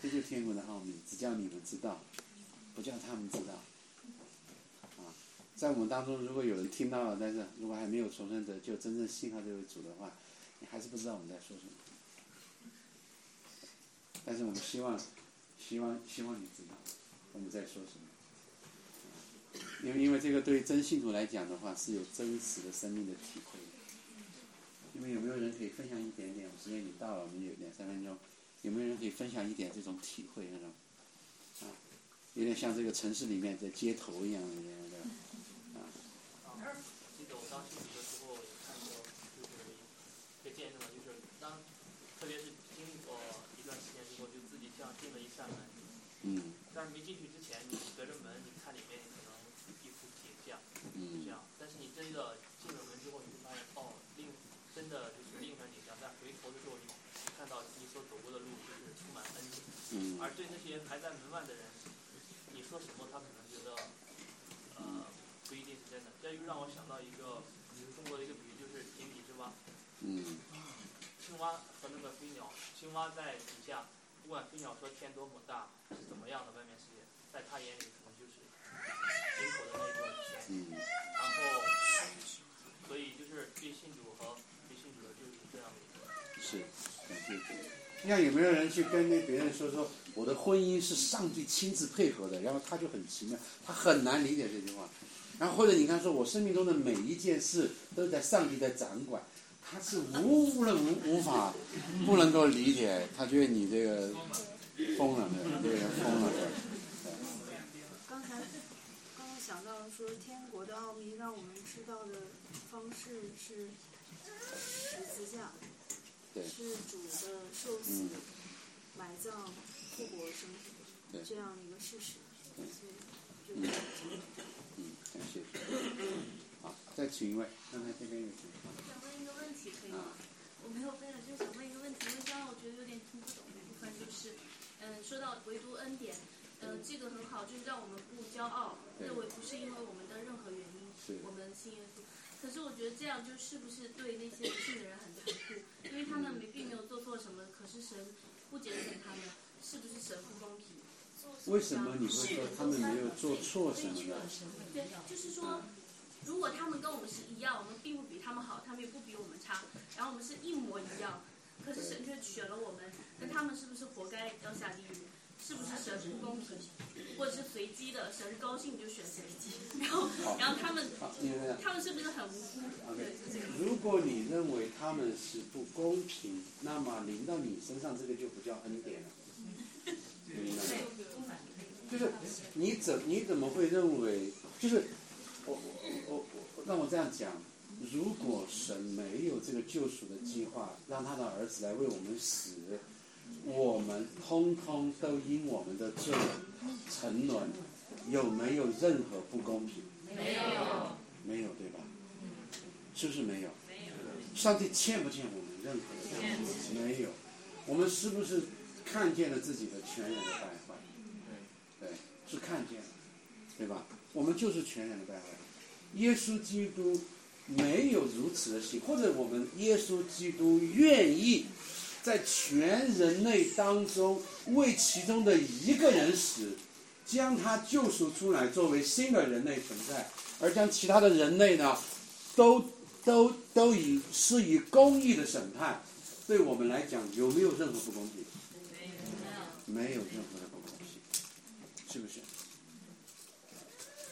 这就是天国的奥秘，只叫你们知道，不叫他们知道啊。在我们当中，如果有人听到了，但是如果还没有重生者就真正信靠这位主的话，你还是不知道我们在说什么。但是我们希望希望希望你知道我们在说什么，因为因为这个对真信徒来讲的话，是有真实的生命的体会。你们有没有人可以分享一点点？我时间已经到了，我们有两三分钟，有没有人可以分享一点这种体会？那种啊，有点像这个城市里面的街头一样的那个啊。记得我当时的时候看过，就是一个见证，就是当特别是经过一段时间之后，就自己像进了一扇门，嗯，但是没进去之前，你隔着门，你看里面。嗯，这样，但是你真的进了门之后，你就发现哦，另真的就是另一番景象。但回头的时候，你看到你所走过的路就是充满恩典。嗯。而对那些还在门外的人，你说什么，他可能觉得呃不一定是真的。这又让我想到一个，就是中国的一个比喻，就是井底之蛙。嗯。青蛙和那个飞鸟，青蛙在底下，不管飞鸟说天多么大是怎么样的外面世界，在他眼里可能就是井口的那一种。嗯，然后，所以就是对信主和对信主的就是这样的一个。是，感谢主。那有没有人去跟别人说说我的婚姻是上帝亲自配合的？然后他就很奇妙，他很难理解这句话。然后或者你看说我生命中的每一件事都在上帝在掌管，他是无无无无法不能够理解，他觉得你这个疯了，这个人疯了。刚才。想到说天国的奥秘，让我们知道的方式是十字架，是主的受死、嗯、埋葬、复活、升天这样一个事实。所以就嗯，感谢。好，再请一位，刚才这边有请。想问一个问题可以吗？啊、我没有背了，就想问一个问题，因为刚刚我觉得有点听不懂的部分，就是嗯，说到唯独恩典。呃，这个很好，就是让我们不骄傲，认为不是因为我们的任何原因，我们信耶稣。可是我觉得这样就是不是对那些不信的人很残酷，因为他们没并没有做错什么，可是神不拣选他们，是不是神不公平？为什么你会说他们没有做错什么呢？对，就是说，如果他们跟我们是一样，我们并不比他们好，他们也不比我们差，然后我们是一模一样，可是神却选了我们，那他们是不是活该要下地狱？是不是神不公平，或者是随机的？神高兴就选谁，然后，然后他们，他们是不是很无辜？ Okay. 如果你认为他们是不公平，那么临到你身上这个就不叫恩典了。明白吗？就是你怎你怎么会认为？就是我我我我让我这样讲，如果神没有这个救赎的计划，让他的儿子来为我们死。我们通通都因我们的罪沉沦，有没有任何不公平？没有，没有，对吧？是不是没有？没有。上帝欠不欠我们任何的？没有。我们是不是看见了自己的全然的败坏？对，是看见了，对吧？我们就是全然的败坏。耶稣基督没有如此的心，或者我们耶稣基督愿意。在全人类当中为其中的一个人死，将他救赎出来作为新的人类存在，而将其他的人类呢都都都以施以公义的审判。对我们来讲有没有任何不公平？没有，没有任何的不公平，是不是？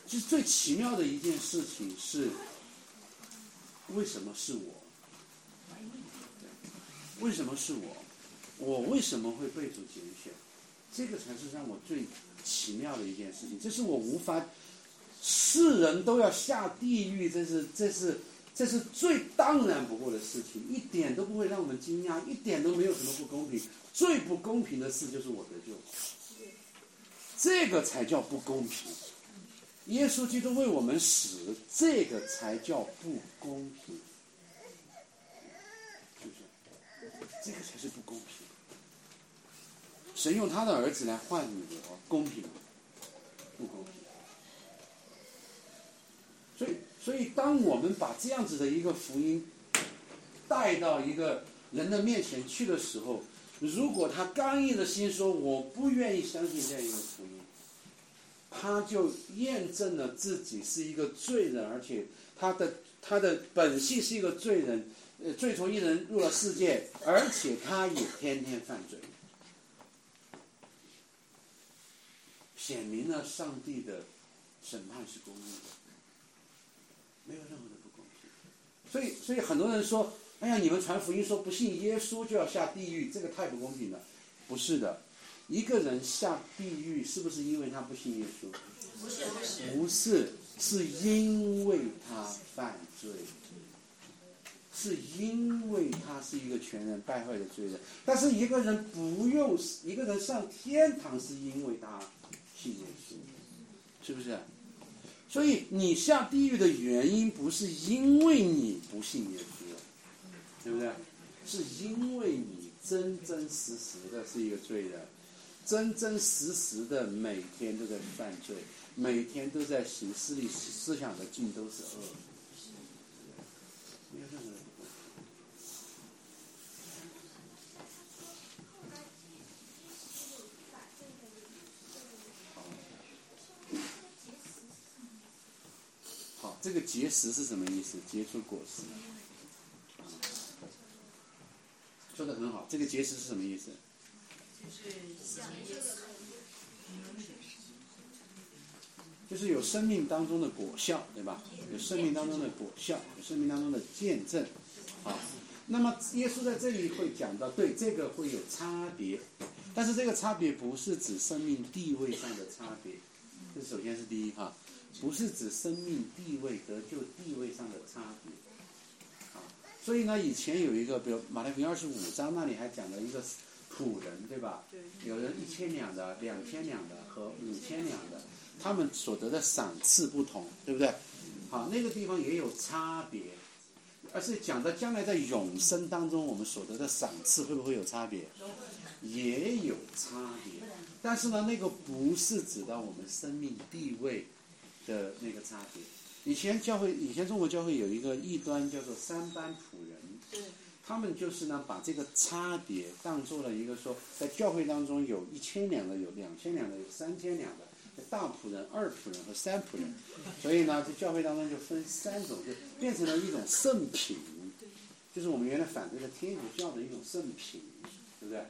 就是最奇妙的一件事情是为什么是我，为什么是我？我为什么会被主拣选？这个才是让我最奇妙的一件事情。这是我无法，世人都要下地狱，这是这是这是最当然不过的事情，一点都不会让我们惊讶，一点都没有什么不公平。最不公平的事就是我得救，这个才叫不公平。耶稣基督为我们死，这个才叫不公平，是不是？这个才是不公平。神用他的儿子来换你我，公平吗？不公平。所以，所以当我们把这样子的一个福音带到一个人的面前去的时候，如果他刚硬的心说我不愿意相信这样一个福音，他就验证了自己是一个罪人，而且他的他的本性是一个罪人，呃，罪从一人入了世界，而且他也天天犯罪，显明了上帝的审判是公义的，没有任何的不公平。所以，所以很多人说：“哎呀，你们传福音说不信耶稣就要下地狱，这个太不公平了。”不是的，一个人下地狱是不是因为他不信耶稣？不是，不是，是因为他犯罪，是因为他是一个全人败坏的罪人。但是一个人不用，一个人上天堂是因为他信耶稣，是不是？所以你下地狱的原因不是因为你不信耶稣，对不对？是因为你真真实实的是一个罪人，真真实实的每天都在犯罪，每天都在行私利，思想的尽都是恶。没有任何人，这个结实是什么意思？结出果实，说得很好。这个结实是什么意思？就是有生命当中的果效，对吧？有生命当中的果效，有生命当中的见证。好，那么耶稣在这里会讲到，对，这个会有差别，但是这个差别不是指生命地位上的差别，这首先是第一哈。不是指生命地位得救地位上的差别，啊，所以呢，以前有一个，比如马太福音二十五章那里还讲了一个仆人，对吧？有人一千两的、两千两的和五千两的，他们所得的赏赐不同，对不对？好，那个地方也有差别，而是讲到将来在永生当中，我们所得的赏赐会不会有差别？也有差别，但是呢，那个不是指到我们生命地位的那个差别。以前教会，以前中国教会有一个异端叫做三班仆人，他们就是呢把这个差别当做了一个说，在教会当中有一千两的，有两千两的，有三千两的，大仆人、二仆人和三仆人，所以呢，在教会当中就分三种，就变成了一种圣品，就是我们原来反对的天主教的一种圣品，对不对？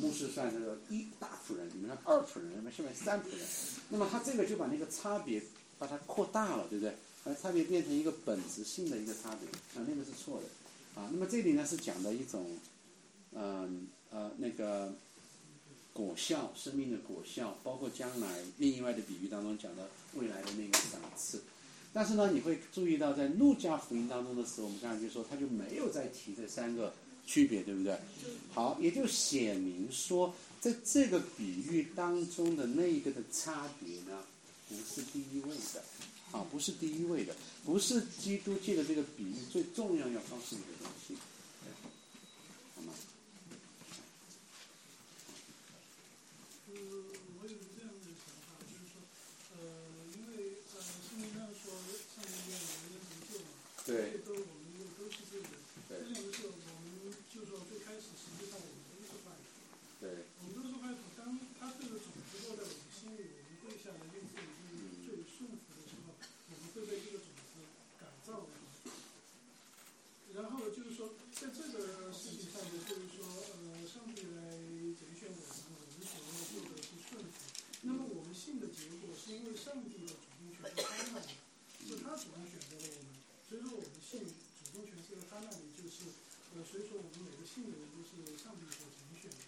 牧师算这个一大仆人，里面的二仆人，里面下面三仆人，那么他这个就把那个差别，把它扩大了，对不对？把差别变成一个本质性的一个差别，啊，那个是错的，啊，那么这里呢是讲的一种，嗯呃, 呃那个果效，生命的果效，包括将来另外的比喻当中讲的未来的那个赏赐，但是呢，你会注意到在路加福音当中的时候，我们刚才就说他就没有再提这三个区别，对不对？好，也就显明说，在这个比喻当中的那一个的差别呢，不是第一位的，啊，不是第一位的，不是基督界的这个比喻最重要要告诉你的东西，好吗？呃，我有这样的想法，就是说，呃，因为呃，圣经上说上帝愿我们得救嘛，对，都我们都是罪人，对，这两个是我们就说最开始实际上我们都是坏人，对，我们都是坏人，当他这个种子落在我们心里，我们跪下来认罪。然后就是说，在这个事情上面，就是说，呃，上帝来拣选我们，我们所要做的是顺服。那么我们信的结果，是因为上帝的主动权是他那里，是他主动选择了我们。所以说，我们信主动权是在他那里，就是，呃，所以说我们每个信的人都是上帝所拣选的。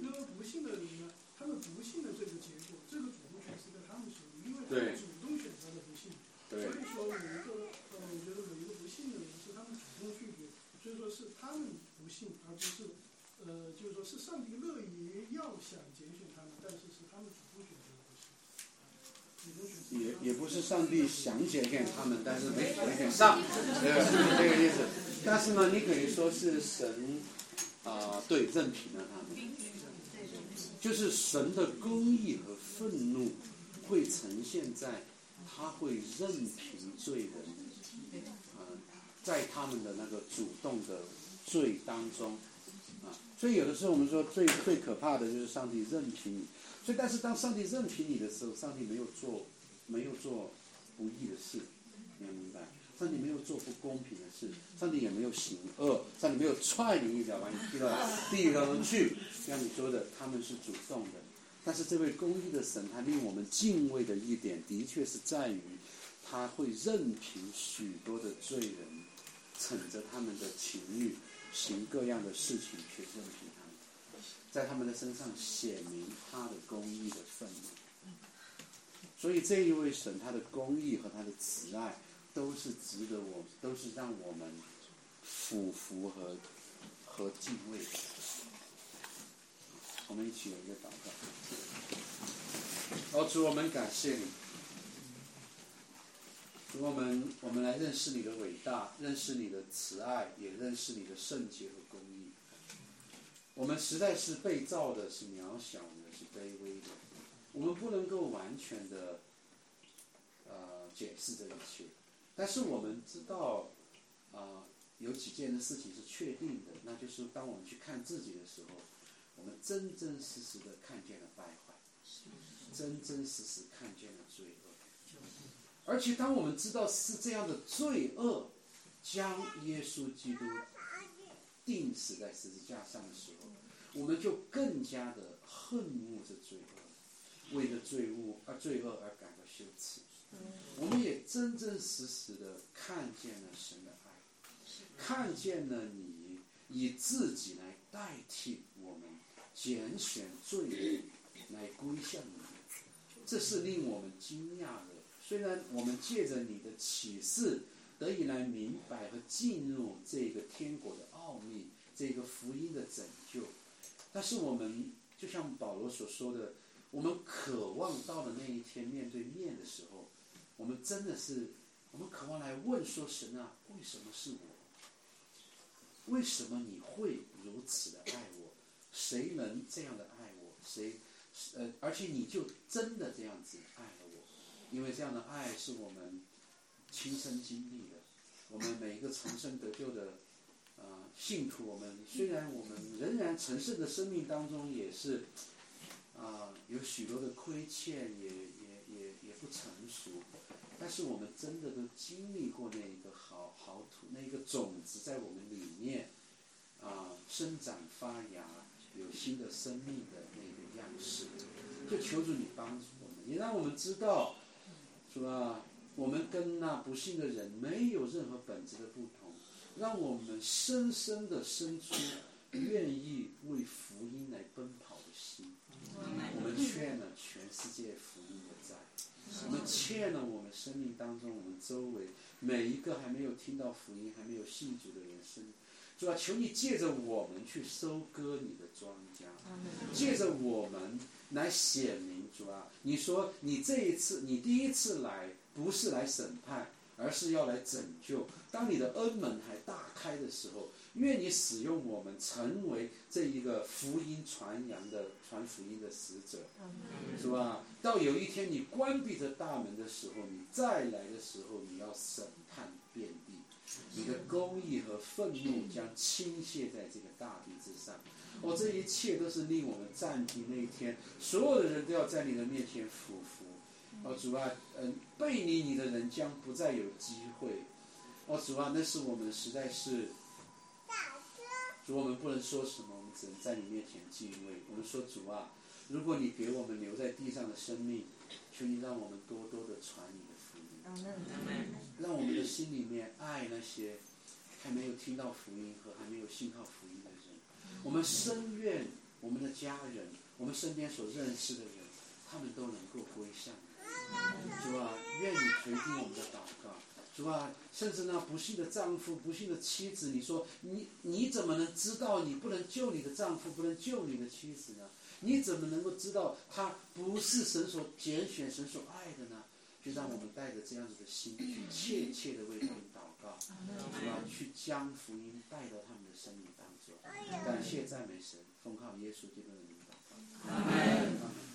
那么不信的人呢，他们不信的这个结果，这个主动权是在他们手里，因为他们主动选择了不信。所以说，每一个，呃，我觉得每一个不信的人是。幸啊，就是呃，就是说是上帝乐意要想拣选他们，但是是他们主动选择的。也也不是上帝想拣选他们，但是没拣选上，对吧？这个意思。但是呢，你可以说是神啊、呃，对任凭了他们，就是神的公义和愤怒会呈现在他会任凭罪人啊、呃，在他们的那个主动的罪当中啊、呃，所以有的时候我们说最最可怕的就是上帝任凭你。所以，但是当上帝任凭你的时候，上帝没有做，没有做不义的事，你要明白，上帝没有做不公平的事，上帝也没有行恶，上帝没有踹你一脚把你踢到地狱当中去，像你说的，他们是主动的。但是这位公义的神，他令我们敬畏的一点，的确是在于，他会任凭许多的罪人，逞着他们的情欲，行各样的事情去任凭他们。在他们的身上显明他的公义的愤怒，所以这一位神他的公义和他的慈爱都是值得我，都是让我们俯伏和和敬畏。我们一起有一个祷告。哦，主，我们感谢你，主，我们我们来认识你的伟大，认识你的慈爱，也认识你的圣洁和公义。我们实在是被造的是渺小的，是卑微的，我们不能够完全的呃解释这一切，但是我们知道啊、呃，有几件的事情是确定的，那就是当我们去看自己的时候，我们真真实实的看见了败坏，真真实实看见了罪恶，而且当我们知道是这样的罪恶将耶稣基督定死在十字架上的时候，我们就更加的恨恶这罪恶，为了罪恶而罪恶而感到羞耻。我们也真真实实的看见了神的爱，看见了你以自己来代替我们，拣选罪人来归向你，这是令我们惊讶的。虽然我们借着你的启示得以来明白和进入这个天国的奥秘，这个福音的拯救，但是我们就像保罗所说的，我们渴望到了那一天面对面的时候，我们真的是我们渴望来问说，神啊，为什么是我？为什么你会如此的爱我？谁能这样的爱我？谁呃，而且你就真的这样子爱了我，因为这样的爱是我们亲身经历的。我们每一个重生得救的呃信徒，我们虽然我们仍然尘世的生命当中也是啊、呃、有许多的亏欠，也也也也不成熟，但是我们真的都经历过那一个好好土，那一个种子在我们里面啊、呃、生长发芽，有新的生命的那个样式。就求主你帮助我们，也让我们知道，是吧？我们跟那不幸的人没有任何本质的不同，让我们深深的生出愿意为福音来奔跑的心。我们欠了全世界福音的债，我们欠了我们生命当中我们周围每一个还没有听到福音还没有信主的人生。主啊，求你借着我们去收割你的庄稼，借着我们来显明，主啊，你说你这一次，你第一次来不是来审判，而是要来拯救。当你的恩门还大开的时候，愿你使用我们成为这一个福音传扬的传福音的使者，是吧？到有一天你关闭着大门的时候，你再来的时候，你要审判遍地，你的公义和愤怒将倾泻在这个大地之上。哦，这一切都是令我们暂停那一天，所有的人都要在你的面前俯伏。哦，主啊，嗯，背离你的人将不再有机会。哦，主啊，那是我们实在是，主，我们不能说什么，我们只能在你面前敬畏。我们说，主啊，如果你给我们留在地上的生命，求你让我们多多的传你的福音，让我们的心里面爱那些还没有听到福音和还没有信靠福音的人。我们深愿我们的家人，我们身边所认识的人，他们都能够归向你。主啊，愿你垂听我们的祷告，是吧？甚至呢，不幸的丈夫、不幸的妻子，你说你你怎么能知道你不能救你的丈夫、不能救你的妻子呢？你怎么能够知道他不是神所拣选、神所爱的呢？就让我们带着这样子的心，去切切的为他们祷告，是吧？去将福音带到他们的生命当中。感谢赞美神，奉靠耶稣基督的名祷告。阿门。